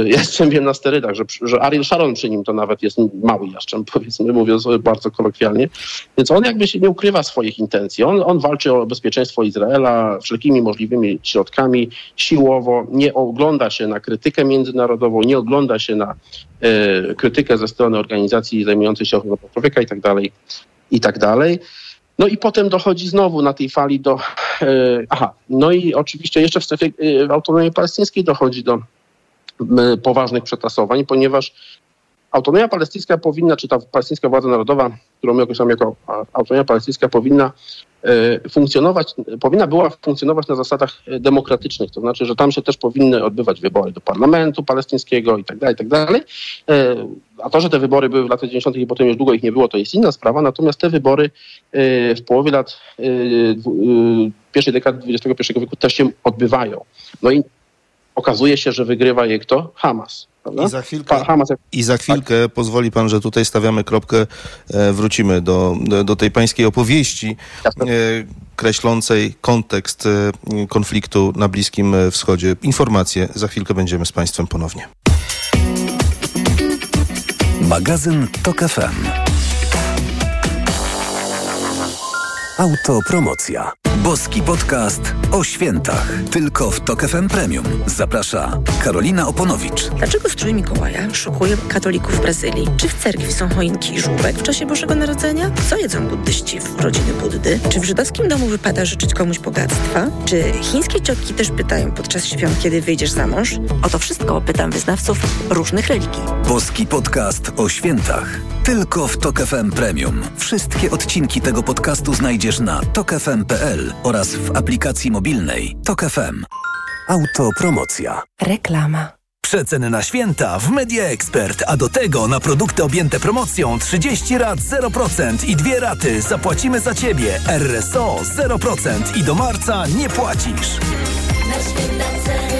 jastrzębiem na sterydach, że, że Ariel Sharon przy nim to nawet jest mały jastrzęb, powiedzmy, mówiąc bardzo kolokwialnie. Więc on jakby się nie ukrywa swoich intencji. On, on walczy o bezpieczeństwo Izraela wszelkimi możliwymi środkami, siłowo, nie ogląda się na krytykę międzynarodową, nie ogląda się na e, krytykę ze strony organizacji organizacji zajmującej się ochroną człowieka i tak dalej, i tak dalej. No i potem dochodzi znowu na tej fali do... Yy, aha, no i oczywiście jeszcze w strefie yy, w autonomii palestyńskiej dochodzi do yy, poważnych przetasowań, ponieważ autonomia palestyńska powinna, czy ta palestyńska władza narodowa, którą my określamy jako autonomia palestyńska, powinna funkcjonować, powinna była funkcjonować na zasadach demokratycznych, to znaczy, że tam się też powinny odbywać wybory do parlamentu palestyńskiego i tak dalej, i tak dalej. A to, że te wybory były w latach dziewięćdziesiątych i potem już długo ich nie było, to jest inna sprawa, natomiast te wybory w połowie lat pierwszej dekady dwudziestego pierwszego wieku też się odbywają. No i okazuje się, że wygrywa je kto? Hamas. I za chwilkę, pa, Hamas, jak... i za chwilkę tak. Pozwoli pan, że tutaj stawiamy kropkę, e, wrócimy do, do, do tej pańskiej opowieści e, kreślącej kontekst e, konfliktu na Bliskim Wschodzie. Informacje za chwilkę będziemy z państwem ponownie. Magazyn Tok F M. Autopromocja. Boski podcast o świętach. Tylko w Tok F M Premium. Zaprasza Karolina Oponowicz. Dlaczego strój Mikołaja szokuje katolików w Brazylii? Czy w cerkwi są choinki i żółwek w czasie Bożego Narodzenia? Co jedzą buddyści w rodziny Buddy? Czy w żydowskim domu wypada życzyć komuś bogactwa? Czy chińskie ciotki też pytają podczas świąt, kiedy wyjdziesz za mąż? O to wszystko pytam wyznawców różnych religii. Boski podcast o świętach. Tylko w Tok F M Premium. Wszystkie odcinki tego podcastu znajdziesz na tok f m kropka p l oraz w aplikacji mobilnej Tok F M. Autopromocja. Reklama. Przeceny na święta w Media Expert, a do tego na produkty objęte promocją trzydzieści rat zero procent i dwie raty zapłacimy za ciebie. R S O zero procent i do marca nie płacisz. Na święta ceny.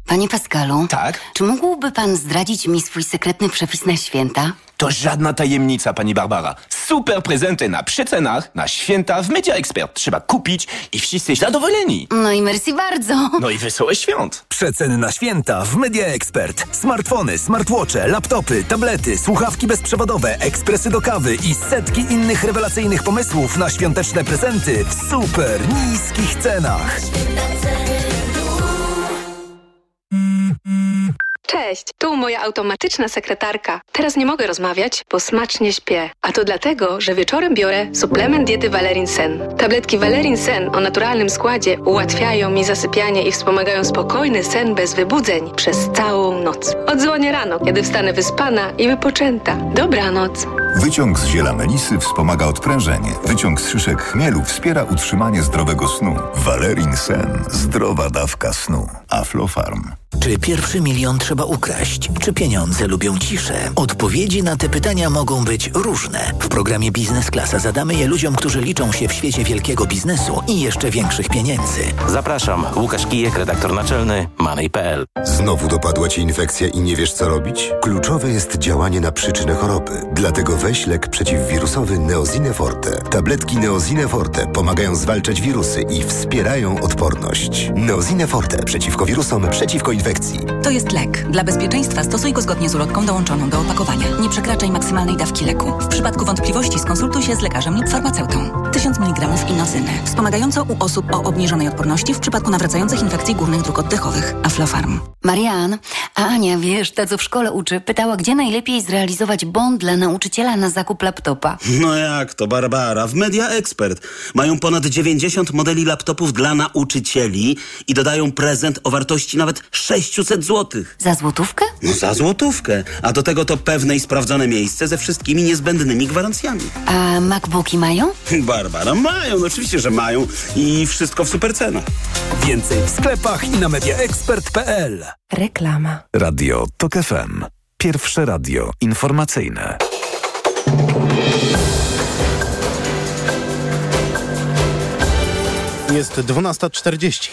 Panie Pascalu, tak? Czy mógłby pan zdradzić mi swój sekretny przepis na święta? To żadna tajemnica, pani Barbara. Super prezenty na przecenach, na święta w Media Expert. Trzeba kupić i wszyscy zadowoleni. No i merci bardzo. No i wesołe świąt. Przeceny na święta w Media Expert. Smartfony, smartwatche, laptopy, tablety, słuchawki bezprzewodowe, ekspresy do kawy i setki innych rewelacyjnych pomysłów na świąteczne prezenty w super niskich cenach. Cześć, tu moja automatyczna sekretarka. Teraz nie mogę rozmawiać, bo smacznie śpię. A to dlatego, że wieczorem biorę suplement diety Valerin Sen. Tabletki Valerin Sen o naturalnym składzie ułatwiają mi zasypianie i wspomagają spokojny sen bez wybudzeń przez całą noc. Odzwonię rano, kiedy wstanę wyspana i wypoczęta. Dobranoc. Wyciąg z ziela melisy wspomaga odprężenie. Wyciąg z szyszek chmielu wspiera utrzymanie zdrowego snu. Valerin Sen. Zdrowa dawka snu. Aflofarm. Czy pierwszy milion trzeba ukraść? Czy pieniądze lubią ciszę? Odpowiedzi na te pytania mogą być różne. W programie Biznes Klasa zadamy je ludziom, którzy liczą się w świecie wielkiego biznesu i jeszcze większych pieniędzy. Zapraszam, Łukasz Kijek, redaktor naczelny Money kropka pe el. Znowu dopadła Ci infekcja i nie wiesz co robić? Kluczowe jest działanie na przyczynę choroby. Dlatego weź lek przeciwwirusowy Neosine Forte. Tabletki Neosine Forte pomagają zwalczać wirusy i wspierają odporność. Neosine Forte. Przeciwko wirusom, przeciwko infekcji. To jest lek. Dla bezpieczeństwa stosuj go zgodnie z ulotką dołączoną do opakowania. Nie przekraczaj maksymalnej dawki leku. W przypadku wątpliwości skonsultuj się z lekarzem lub farmaceutą. tysiąc miligramów inozyny. Wspomagająco u osób o obniżonej odporności w przypadku nawracających infekcji górnych dróg oddechowych. Aflofarm. Marian, a Ania, wiesz, ta co w szkole uczy, pytała, gdzie najlepiej zrealizować bon dla nauczyciela na zakup laptopa. No jak to, Barbara? W Media Expert mają ponad dziewięćdziesiąt modeli laptopów dla nauczycieli i dodają prezent o wartości nawet sześćset złotych. Za złotówkę? No za złotówkę. A do tego to pewne i sprawdzone miejsce ze wszystkimi niezbędnymi gwarancjami. A MacBooki mają? Barbara, mają. No oczywiście, że mają. I wszystko w supercenach. Więcej w sklepach i na media expert kropka pe el. Reklama. Radio Tok F M. Pierwsze radio informacyjne. Jest dwunasta czterdzieści.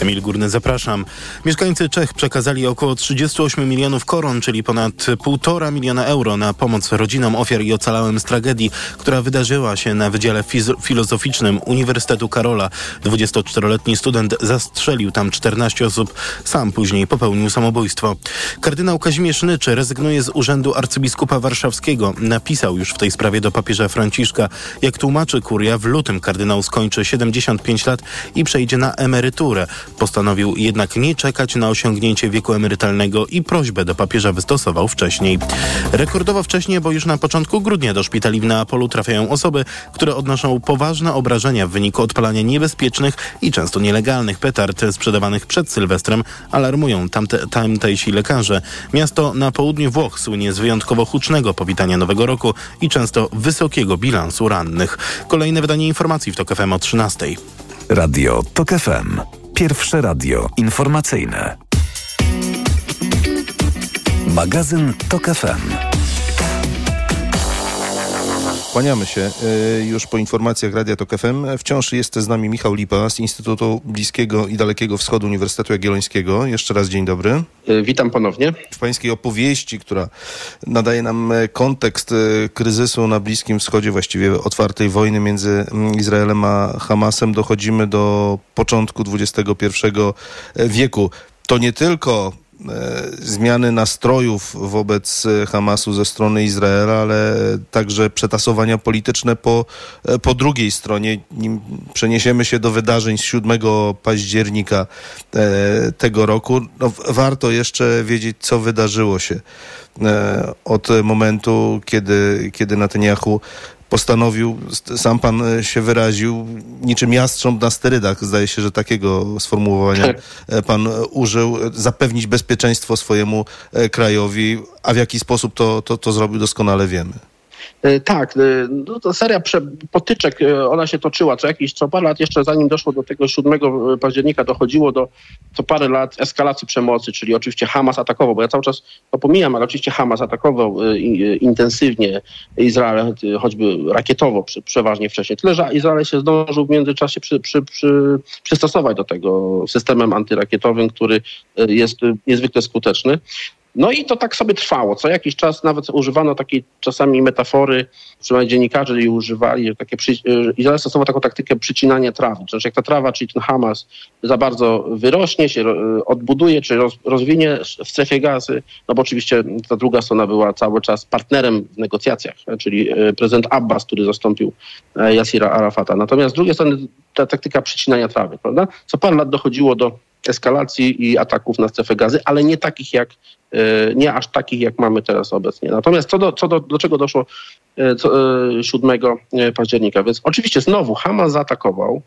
Emil Górny, zapraszam. Mieszkańcy Czech przekazali około trzydzieści osiem milionów koron, czyli ponad półtora miliona euro na pomoc rodzinom ofiar i ocalałym z tragedii, która wydarzyła się na Wydziale Fiz- Filozoficznym Uniwersytetu Karola. dwudziestoczteroletni student zastrzelił tam czternaście osób. Sam później popełnił samobójstwo. Kardynał Kazimierz Nyczy rezygnuje z urzędu arcybiskupa warszawskiego. Napisał już w tej sprawie do papieża Franciszka. Jak tłumaczy kuria, w lutym kardynał skończy siedemdziesiąt pięć lat i przejdzie na emeryturę. Postanowił jednak nie czekać na osiągnięcie wieku emerytalnego i prośbę do papieża wystosował wcześniej. Rekordowo wcześnie, bo już na początku grudnia do szpitali w Neapolu trafiają osoby, które odnoszą poważne obrażenia w wyniku odpalania niebezpiecznych i często nielegalnych petard sprzedawanych przed Sylwestrem, alarmują tamte, tamtejsi lekarze. Miasto na południu Włoch słynie z wyjątkowo hucznego powitania Nowego Roku i często wysokiego bilansu rannych. Kolejne wydanie informacji w Tok F M o trzynastej. Radio Tok F M. Pierwsze radio informacyjne. Magazyn Tok F M. Kłaniamy się y, już po informacjach Radia Tok F M. Wciąż jest z nami Michał Lipa z Instytutu Bliskiego i Dalekiego Wschodu Uniwersytetu Jagiellońskiego. Jeszcze raz dzień dobry. Y, witam ponownie. W pańskiej opowieści, która nadaje nam kontekst y, kryzysu na Bliskim Wschodzie, właściwie otwartej wojny między Izraelem a Hamasem, dochodzimy do początku dwudziestego pierwszego wieku. To nie tylko zmiany nastrojów wobec Hamasu ze strony Izraela, ale także przetasowania polityczne po, po drugiej stronie. Nim przeniesiemy się do wydarzeń z siódmego października tego roku. No, warto jeszcze wiedzieć, co wydarzyło się od momentu, kiedy, kiedy Netanjahu postanowił, sam pan się wyraził, niczym jastrząb na sterydach, zdaje się, że takiego sformułowania pan użył, zapewnić bezpieczeństwo swojemu krajowi, a w jaki sposób to, to, to zrobił, doskonale wiemy. Tak, no to seria potyczek, ona się toczyła co jakiś, co parę lat, jeszcze zanim doszło do tego siódmego października, dochodziło do co parę lat eskalacji przemocy, czyli oczywiście Hamas atakował, bo ja cały czas to pomijam, ale oczywiście Hamas atakował intensywnie Izrael, choćby rakietowo przeważnie wcześniej, tyle że Izrael się zdążył w międzyczasie przy, przy, przy, przystosować do tego systemem antyrakietowym, który jest niezwykle skuteczny. No i to tak sobie trwało. Co jakiś czas nawet używano takiej czasami metafory, przynajmniej dziennikarze jej używali, takie przy... Izrael stosował taką taktykę przycinania trawy. To znaczy jak ta trawa, czyli ten Hamas za bardzo wyrośnie, się odbuduje, czy rozwinie w strefie gazy, no bo oczywiście ta druga strona była cały czas partnerem w negocjacjach, czyli prezydent Abbas, który zastąpił Jasira Arafata. Natomiast z drugiej strony ta taktyka przycinania trawy, prawda? Co parę lat dochodziło do eskalacji i ataków na strefę gazy, ale nie takich jak, nie aż takich jak mamy teraz obecnie. Natomiast co do, co do, do czego doszło siódmego października? Więc oczywiście znowu Hamas zaatakował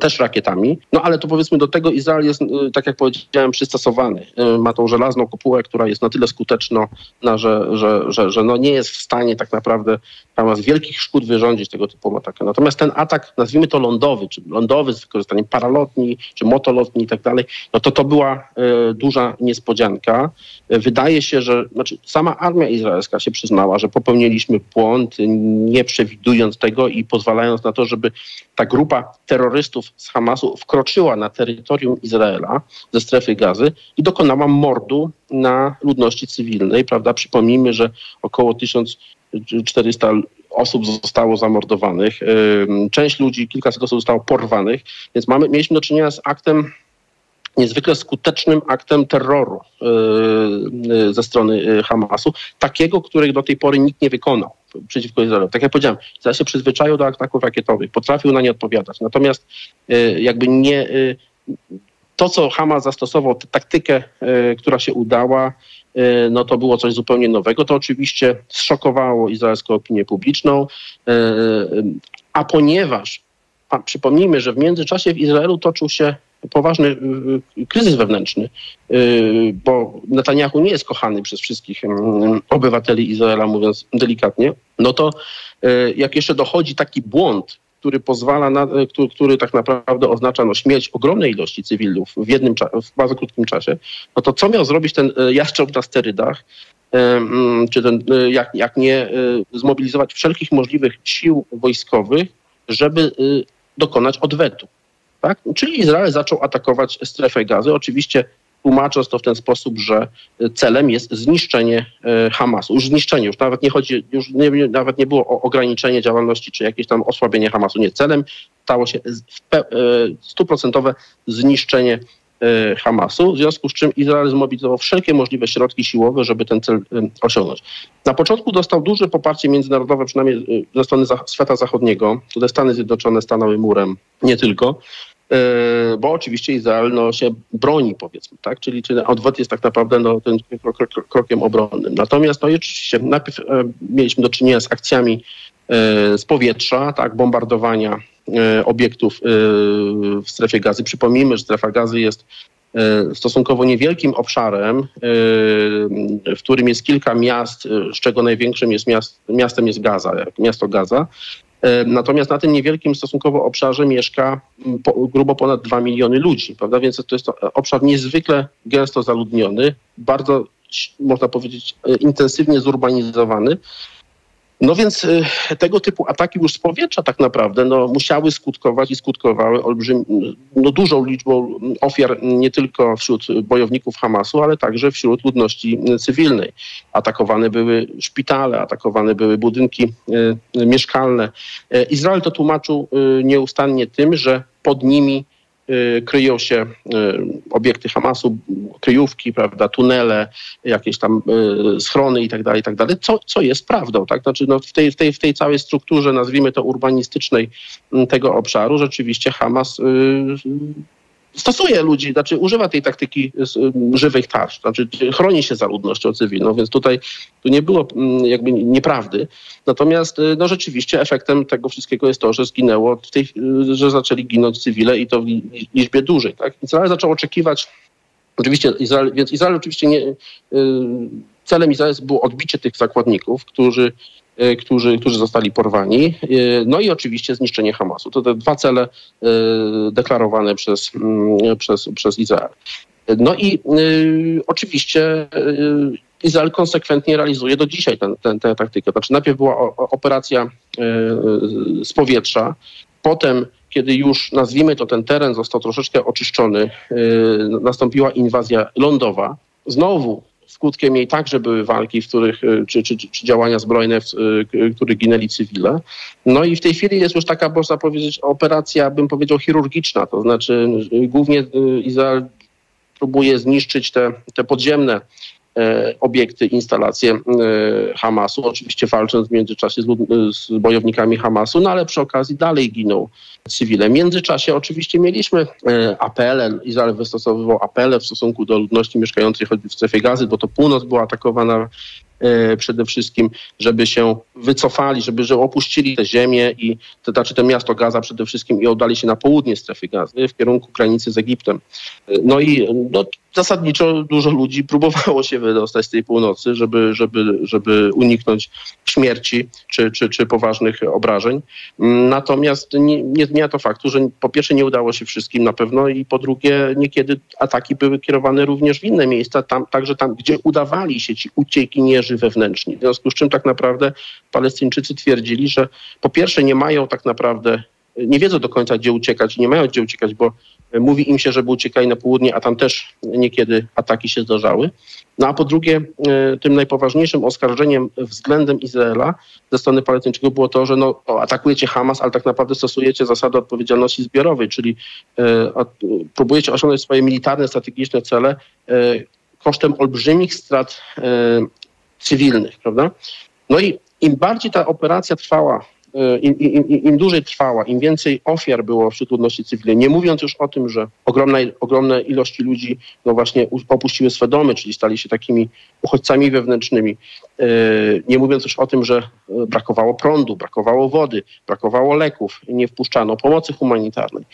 też rakietami, no ale to powiedzmy do tego Izrael jest, tak jak powiedziałem, przystosowany. Ma tą żelazną kopułę, która jest na tyle skuteczna, że, że, że, że no nie jest w stanie tak naprawdę Hamas wielkich szkód wyrządzić tego typu ataku. Natomiast ten atak, nazwijmy to lądowy, czy lądowy z wykorzystaniem paralotni, czy motolotni i tak dalej, no to to była y, duża niespodzianka. Wydaje się, że znaczy sama armia izraelska się przyznała, że popełniliśmy błąd, nie przewidując tego i pozwalając na to, żeby ta grupa terrorystów z Hamasu wkroczyła na terytorium Izraela ze strefy gazy i dokonała mordu na ludności cywilnej, prawda? Przypomnijmy, że około tysiąc czterysta osób zostało zamordowanych, y, część ludzi, kilkaset osób zostało porwanych, więc mamy, mieliśmy do czynienia z aktem, niezwykle skutecznym aktem terroru yy, ze strony Hamasu, takiego, którego do tej pory nikt nie wykonał przeciwko Izraelowi. Tak jak powiedziałem, Izrael się przyzwyczaił do ataków rakietowych, potrafił na nie odpowiadać. Natomiast yy, jakby nie... Yy, to, co Hamas zastosował, tę taktykę, yy, która się udała, no to było coś zupełnie nowego. To oczywiście zszokowało izraelską opinię publiczną, yy, a ponieważ, a przypomnijmy, że w międzyczasie w Izraelu toczył się poważny kryzys wewnętrzny, bo Netanjahu nie jest kochany przez wszystkich obywateli Izraela, mówiąc delikatnie, no to jak jeszcze dochodzi taki błąd, który pozwala na, który, który tak naprawdę oznacza no, śmierć ogromnej ilości cywilów w jednym w bardzo krótkim czasie, no to co miał zrobić ten jastrząb na sterydach, czy ten, jak, jak nie zmobilizować wszelkich możliwych sił wojskowych, żeby dokonać odwetu. Tak? Czyli Izrael zaczął atakować strefę gazy, oczywiście tłumacząc to w ten sposób, że celem jest zniszczenie Hamasu. Już zniszczenie, już nawet nie chodzi, już nie, nawet nie było o ograniczenie działalności czy jakieś tam osłabienie Hamasu. Nie, celem stało się stuprocentowe zniszczenie Hamasu, w związku z czym Izrael zmobilizował wszelkie możliwe środki siłowe, żeby ten cel osiągnąć. Na początku dostał duże poparcie międzynarodowe, przynajmniej ze strony świata zachodniego. Tutaj Stany Zjednoczone stanęły murem, nie tylko, bo oczywiście Izrael no, się broni, powiedzmy, tak? Czyli, czyli odwet jest tak naprawdę no, tym krokiem obronnym. Natomiast no, oczywiście najpierw mieliśmy do czynienia z akcjami z powietrza, tak, bombardowania obiektów w strefie gazy. Przypomnijmy, że strefa gazy jest stosunkowo niewielkim obszarem, w którym jest kilka miast, z czego największym jest miast, miastem jest Gaza, miasto Gaza. Natomiast na tym niewielkim stosunkowo obszarze mieszka grubo ponad dwa miliony ludzi, prawda? Więc to jest obszar niezwykle gęsto zaludniony, bardzo, można powiedzieć, intensywnie zurbanizowany. No więc tego typu ataki już z powietrza tak naprawdę no, musiały skutkować i skutkowały olbrzym, no, dużą liczbą ofiar nie tylko wśród bojowników Hamasu, ale także wśród ludności cywilnej. Atakowane były szpitale, atakowane były budynki y, mieszkalne. Izrael to tłumaczył y, nieustannie tym, że pod nimi kryją się obiekty Hamasu, kryjówki, prawda, tunele, jakieś tam schrony i tak dalej, i tak dalej, co, co jest prawdą, tak? Znaczy, no, w tej, w tej, w tej całej strukturze, nazwijmy to urbanistycznej tego obszaru, rzeczywiście Hamas y, stosuje ludzi, znaczy używa tej taktyki żywych tarcz, znaczy chroni się za ludnością cywilną, więc tutaj tu nie było jakby nieprawdy. Natomiast no rzeczywiście efektem tego wszystkiego jest to, że zginęło, w tej, że zaczęli ginąć cywile i to w liczbie dużej. Tak? Izrael zaczął oczekiwać, oczywiście Izrael, więc Izrael oczywiście nie, celem Izraela było odbicie tych zakładników, którzy Którzy, którzy zostali porwani. No i oczywiście zniszczenie Hamasu. To te dwa cele deklarowane przez, przez, przez Izrael. No i oczywiście Izrael konsekwentnie realizuje do dzisiaj ten, ten, tę taktykę. Znaczy najpierw była operacja z powietrza, potem, kiedy już, nazwijmy to, ten teren został troszeczkę oczyszczony, nastąpiła inwazja lądowa. Znowu skutkiem jej także były walki, w których, czy, czy, czy działania zbrojne, w których ginęli cywile. No i w tej chwili jest już taka, można powiedzieć, operacja, bym powiedział, chirurgiczna. To znaczy głównie Izrael próbuje zniszczyć te, te podziemne obiekty, instalacje Hamasu, oczywiście walcząc w międzyczasie z, z bojownikami Hamasu, no ale przy okazji dalej giną cywile. W międzyczasie oczywiście mieliśmy apele, Izrael wystosowywał apele w stosunku do ludności mieszkającej choćby w strefie gazy, bo to północ była atakowana przede wszystkim, żeby się wycofali, żeby że opuścili te ziemię i to znaczy to miasto Gaza przede wszystkim i oddali się na południe strefy Gazy w kierunku granicy z Egiptem. No i no, zasadniczo dużo ludzi próbowało się wydostać z tej północy, żeby, żeby, żeby uniknąć śmierci czy, czy, czy poważnych obrażeń. Natomiast nie, nie zmienia to faktu, że po pierwsze nie udało się wszystkim na pewno i po drugie niekiedy ataki były kierowane również w inne miejsca, tam, także tam, gdzie udawali się ci uciekinierzy wewnętrzni. W związku z czym tak naprawdę Palestyńczycy twierdzili, że po pierwsze nie mają tak naprawdę, nie wiedzą do końca gdzie uciekać i nie mają gdzie uciekać, bo mówi im się, żeby uciekali na południe, a tam też niekiedy ataki się zdarzały. No a po drugie tym najpoważniejszym oskarżeniem względem Izraela ze strony Palestyńczyków było to, że no, atakujecie Hamas, ale tak naprawdę stosujecie zasadę odpowiedzialności zbiorowej, czyli próbujecie osiągnąć swoje militarne, strategiczne cele kosztem olbrzymich strat cywilnych, prawda? No i im bardziej ta operacja trwała, im, im, im dłużej trwała, im więcej ofiar było wśród ludności cywilnej, nie mówiąc już o tym, że ogromne, ogromne ilości ludzi no właśnie opuściły swe domy, czyli stali się takimi uchodźcami wewnętrznymi, nie mówiąc już o tym, że brakowało prądu, brakowało wody, brakowało leków, nie wpuszczano pomocy humanitarnej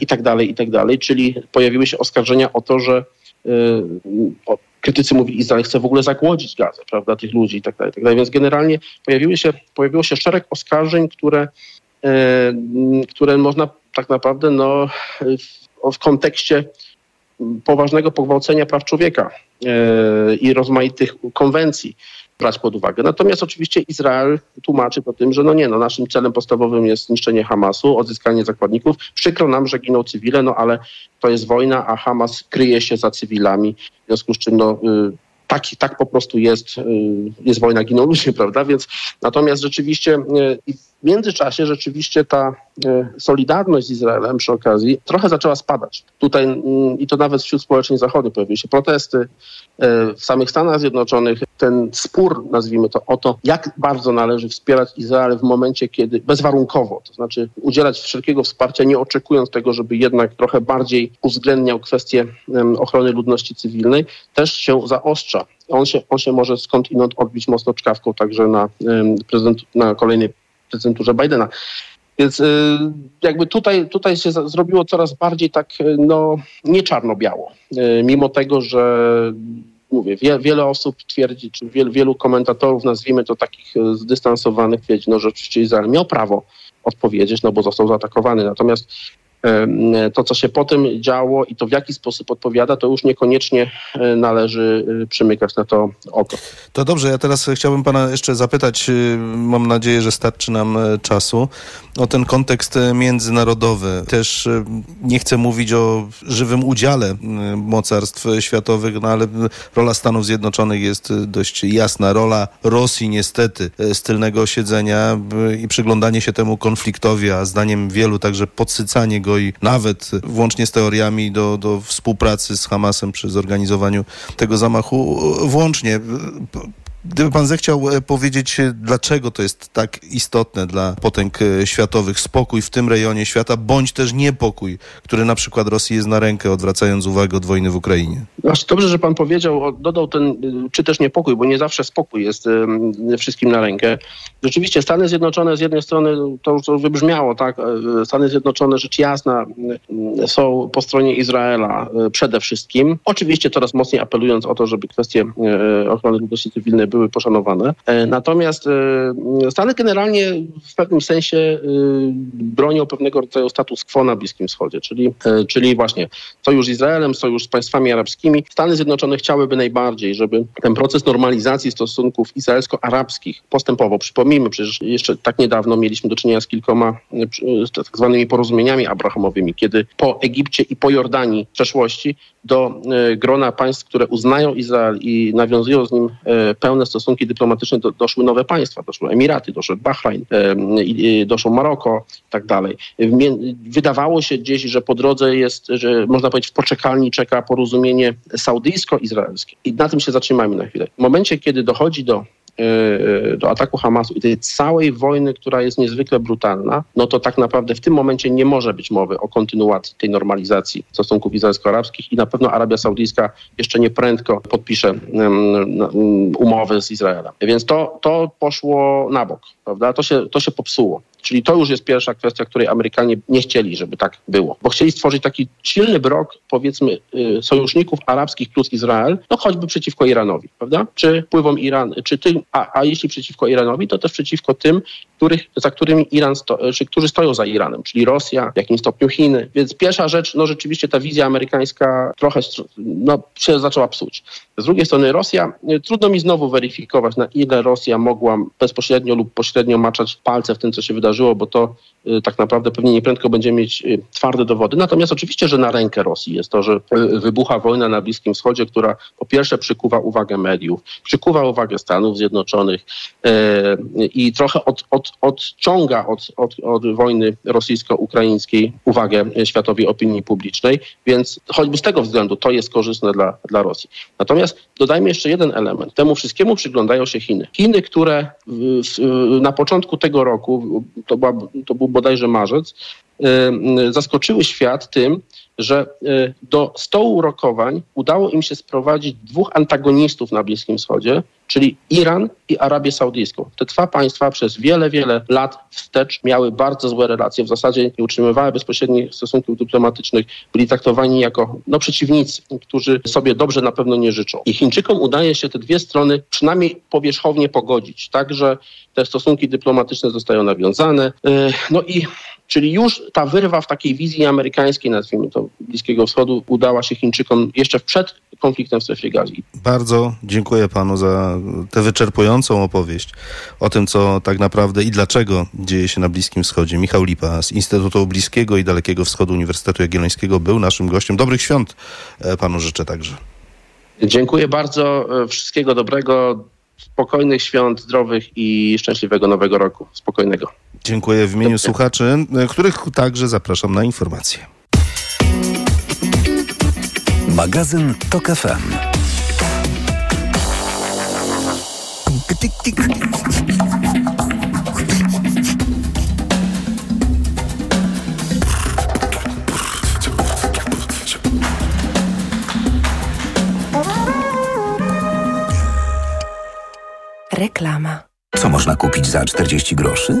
i tak dalej, i tak dalej, czyli pojawiły się oskarżenia o to, że krytycy mówili, Izrael chce w ogóle zagłodzić Gazę, prawda, tych ludzi i tak dalej, tak dalej. Więc generalnie pojawiły się, pojawiło się szereg oskarżeń, które, e, które można tak naprawdę no, w, w kontekście poważnego pogwałcenia praw człowieka e, i rozmaitych konwencji brać pod uwagę. Natomiast oczywiście Izrael tłumaczy po tym, że no nie, no naszym celem podstawowym jest zniszczenie Hamasu, odzyskanie zakładników. Przykro nam, że giną cywile, no ale to jest wojna, a Hamas kryje się za cywilami. W związku z czym no, tak, tak po prostu jest, jest wojna, giną ludzie, prawda? Więc natomiast rzeczywiście w międzyczasie rzeczywiście ta solidarność z Izraelem przy okazji trochę zaczęła spadać. Tutaj i to nawet wśród społeczeństw zachodnich pojawiły się protesty. W samych Stanach Zjednoczonych ten spór, nazwijmy to, o to, jak bardzo należy wspierać Izrael w momencie, kiedy bezwarunkowo, to znaczy udzielać wszelkiego wsparcia, nie oczekując tego, żeby jednak trochę bardziej uwzględniał kwestię ochrony ludności cywilnej, też się zaostrza. On się, on się może skądinąd odbić mocno czkawką także na, prezydent, na kolejnej prezydenturze Bidena. Więc jakby tutaj, tutaj się zrobiło coraz bardziej tak no, nie czarno-biało, mimo tego, że mówię, wie, wiele osób twierdzi, czy wielu, wielu komentatorów, nazwijmy to takich zdystansowanych, twierdzi, no, że oczywiście Izrael miał prawo odpowiedzieć, no bo został zaatakowany. Natomiast to, co się potem działo i to, w jaki sposób odpowiada, to już niekoniecznie należy przymykać na to oko. To dobrze, ja teraz chciałbym pana jeszcze zapytać, mam nadzieję, że starczy nam czasu, o ten kontekst międzynarodowy. Też nie chcę mówić o żywym udziale mocarstw światowych, no ale rola Stanów Zjednoczonych jest dość jasna. Rola Rosji niestety z tylnego siedzenia i przyglądanie się temu konfliktowi, a zdaniem wielu także podsycanie go i nawet włącznie z teoriami do, do współpracy z Hamasem przy zorganizowaniu tego zamachu włącznie. Gdyby pan zechciał powiedzieć, dlaczego to jest tak istotne dla potęg światowych, spokój w tym rejonie świata, bądź też niepokój, który na przykład Rosji jest na rękę, odwracając uwagę od wojny w Ukrainie. Aż dobrze, że pan powiedział, dodał ten, czy też niepokój, bo nie zawsze spokój jest wszystkim na rękę. Rzeczywiście Stany Zjednoczone z jednej strony, to już wybrzmiało, tak, Stany Zjednoczone rzecz jasna są po stronie Izraela przede wszystkim. Oczywiście coraz mocniej apelując o to, żeby kwestie ochrony ludności cywilnej były poszanowane. Natomiast Stany generalnie w pewnym sensie bronią pewnego rodzaju status quo na Bliskim Wschodzie, czyli, czyli właśnie sojusz z Izraelem, sojusz z państwami arabskimi. Stany Zjednoczone chciałyby najbardziej, żeby ten proces normalizacji stosunków izraelsko-arabskich postępował. Przypomnijmy, przecież jeszcze tak niedawno mieliśmy do czynienia z kilkoma tak zwanymi porozumieniami abrahamowymi, kiedy po Egipcie i po Jordanii w przeszłości do grona państw, które uznają Izrael i nawiązują z nim pełne stosunki dyplomatyczne, do, doszły nowe państwa. Doszły Emiraty, doszedł Bahrain, e, doszło Maroko i tak dalej. Wydawało się gdzieś, że po drodze jest, że można powiedzieć w poczekalni czeka porozumienie saudyjsko-izraelskie. I na tym się zatrzymajmy na chwilę. W momencie, kiedy dochodzi do do ataku Hamasu i tej całej wojny, która jest niezwykle brutalna, no to tak naprawdę w tym momencie nie może być mowy o kontynuacji tej normalizacji stosunków izraelsko-arabskich i na pewno Arabia Saudyjska jeszcze nie prędko podpisze umowę z Izraelem. Więc to, to poszło na bok, prawda? To się, to się popsuło. Czyli to już jest pierwsza kwestia, której Amerykanie nie chcieli, żeby tak było. Bo chcieli stworzyć taki silny blok, powiedzmy, sojuszników arabskich plus Izrael, no choćby przeciwko Iranowi, prawda? Czy wpływom Iran, czy tym, a, a jeśli przeciwko Iranowi, to też przeciwko tym, których, za którymi Iran, sto, czy którzy stoją za Iranem, czyli Rosja, w jakim stopniu Chiny. Więc pierwsza rzecz, no rzeczywiście ta wizja amerykańska trochę no, się zaczęła psuć. Z drugiej strony Rosja, trudno mi znowu weryfikować, na ile Rosja mogła bezpośrednio lub pośrednio maczać palce w tym, co się wydarzyło, bo to y, tak naprawdę pewnie nieprędko będziemy mieć y, twarde dowody. Natomiast oczywiście, że na rękę Rosji jest to, że y, wybucha wojna na Bliskim Wschodzie, która po pierwsze przykuwa uwagę mediów, przykuwa uwagę Stanów Zjednoczonych y, y, i trochę od, od, odciąga od, od, od wojny rosyjsko-ukraińskiej uwagę światowej opinii publicznej, więc choćby z tego względu to jest korzystne dla, dla Rosji. Natomiast dodajmy jeszcze jeden element. Temu wszystkiemu przyglądają się Chiny. Chiny, które y, y, na początku tego roku, To, była, to był bodajże marzec, yy, zaskoczyły świat tym, że yy, do stołu rokowań udało im się sprowadzić dwóch antagonistów na Bliskim Wschodzie, czyli Iran i Arabię Saudyjską. Te dwa państwa przez wiele, wiele lat wstecz miały bardzo złe relacje, w zasadzie nie utrzymywały bezpośrednich stosunków dyplomatycznych, byli traktowani jako no, przeciwnicy, którzy sobie dobrze na pewno nie życzą. I Chińczykom udaje się te dwie strony przynajmniej powierzchownie pogodzić, tak że te stosunki dyplomatyczne zostają nawiązane. No i czyli już ta wyrwa w takiej wizji amerykańskiej, nazwijmy to, Bliskiego Wschodu, udała się Chińczykom jeszcze przed konfliktem w strefie Gazy. Bardzo dziękuję panu za tę wyczerpującą opowieść o tym, co tak naprawdę i dlaczego dzieje się na Bliskim Wschodzie. Michał Lipa z Instytutu Bliskiego i Dalekiego Wschodu Uniwersytetu Jagiellońskiego był naszym gościem. Dobrych świąt panu życzę także. Dziękuję bardzo. Wszystkiego dobrego. Spokojnych świąt, zdrowych i szczęśliwego nowego roku. Spokojnego. Dziękuję w imieniu słuchaczy, których także zapraszam na informacje. Magazyn Tok F M. Reklama. Co można kupić za czterdzieści groszy?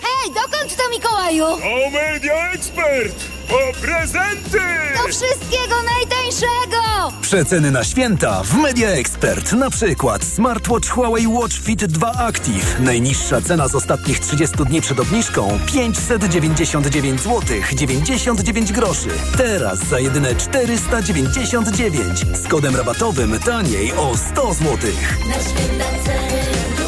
Hej, dokąd to, Mikołaju? O Media Expert! Po prezenty! Do wszystkiego najtańszego! Przeceny na święta w Media Expert. Na przykład smartwatch Huawei Watch Fit dwa Active. Najniższa cena z ostatnich trzydziestu dni przed obniżką pięćset dziewięćdziesiąt dziewięć złotych dziewięćdziesiąt dziewięć groszy. Teraz za jedyne czterysta dziewięćdziesiąt dziewięć. Z kodem rabatowym taniej o sto złotych. Na święta ceny.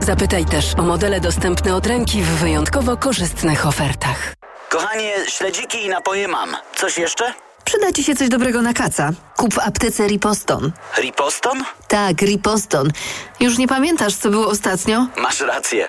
Zapytaj też o modele dostępne od ręki w wyjątkowo korzystnych ofertach. Kochanie, śledziki i napoje mam. Coś jeszcze? Przyda ci się coś dobrego na kaca. Kup w aptece Riposton. Riposton? Tak, Riposton. Już nie pamiętasz, co było ostatnio? Masz rację.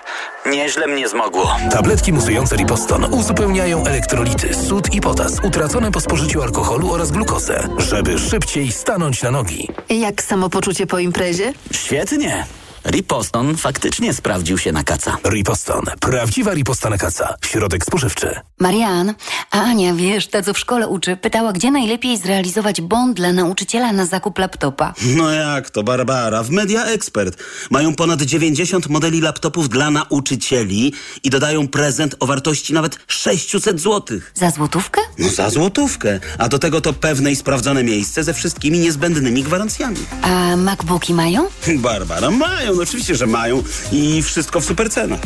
Nieźle mnie zmogło. Tabletki musujące Riposton uzupełniają elektrolity, sód i potas utracone po spożyciu alkoholu oraz glukozę, żeby szybciej stanąć na nogi. Jak samopoczucie po imprezie? Świetnie. Riposton faktycznie sprawdził się na kaca. Riposton. Prawdziwa riposta na kaca. Środek spożywczy. Marian, a Ania, wiesz, ta co w szkole uczy, pytała, gdzie najlepiej zrealizować bon dla nauczyciela na zakup laptopa. No jak to, Barbara? W Media Expert mają ponad dziewięćdziesiąt modeli laptopów dla nauczycieli i dodają prezent o wartości nawet sześćset złotych. Za złotówkę? No za złotówkę. A do tego to pewne i sprawdzone miejsce ze wszystkimi niezbędnymi gwarancjami. A MacBooki mają? Barbara, mają. No oczywiście, że mają i wszystko w super cenach.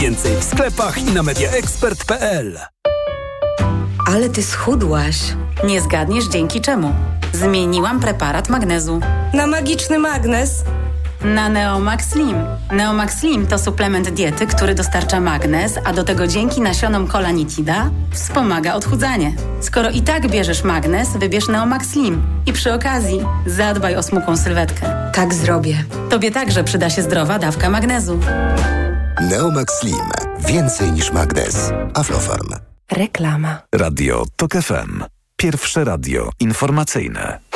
Więcej w sklepach i na media expert kropka p l. Ale ty schudłaś. Nie zgadniesz dzięki czemu. Zmieniłam preparat magnezu. Na magiczny magnez. Na Neomax Slim. Neomax Slim to suplement diety, który dostarcza magnez, a do tego dzięki nasionom kolanitida wspomaga odchudzanie. Skoro i tak bierzesz magnez, wybierz Neomax Slim i przy okazji zadbaj o smukłą sylwetkę. Tak zrobię. Tobie także przyda się zdrowa dawka magnezu. Neomax Slim. Więcej niż magnez. Aflofarm. Reklama. Radio Tok F M. Pierwsze radio informacyjne.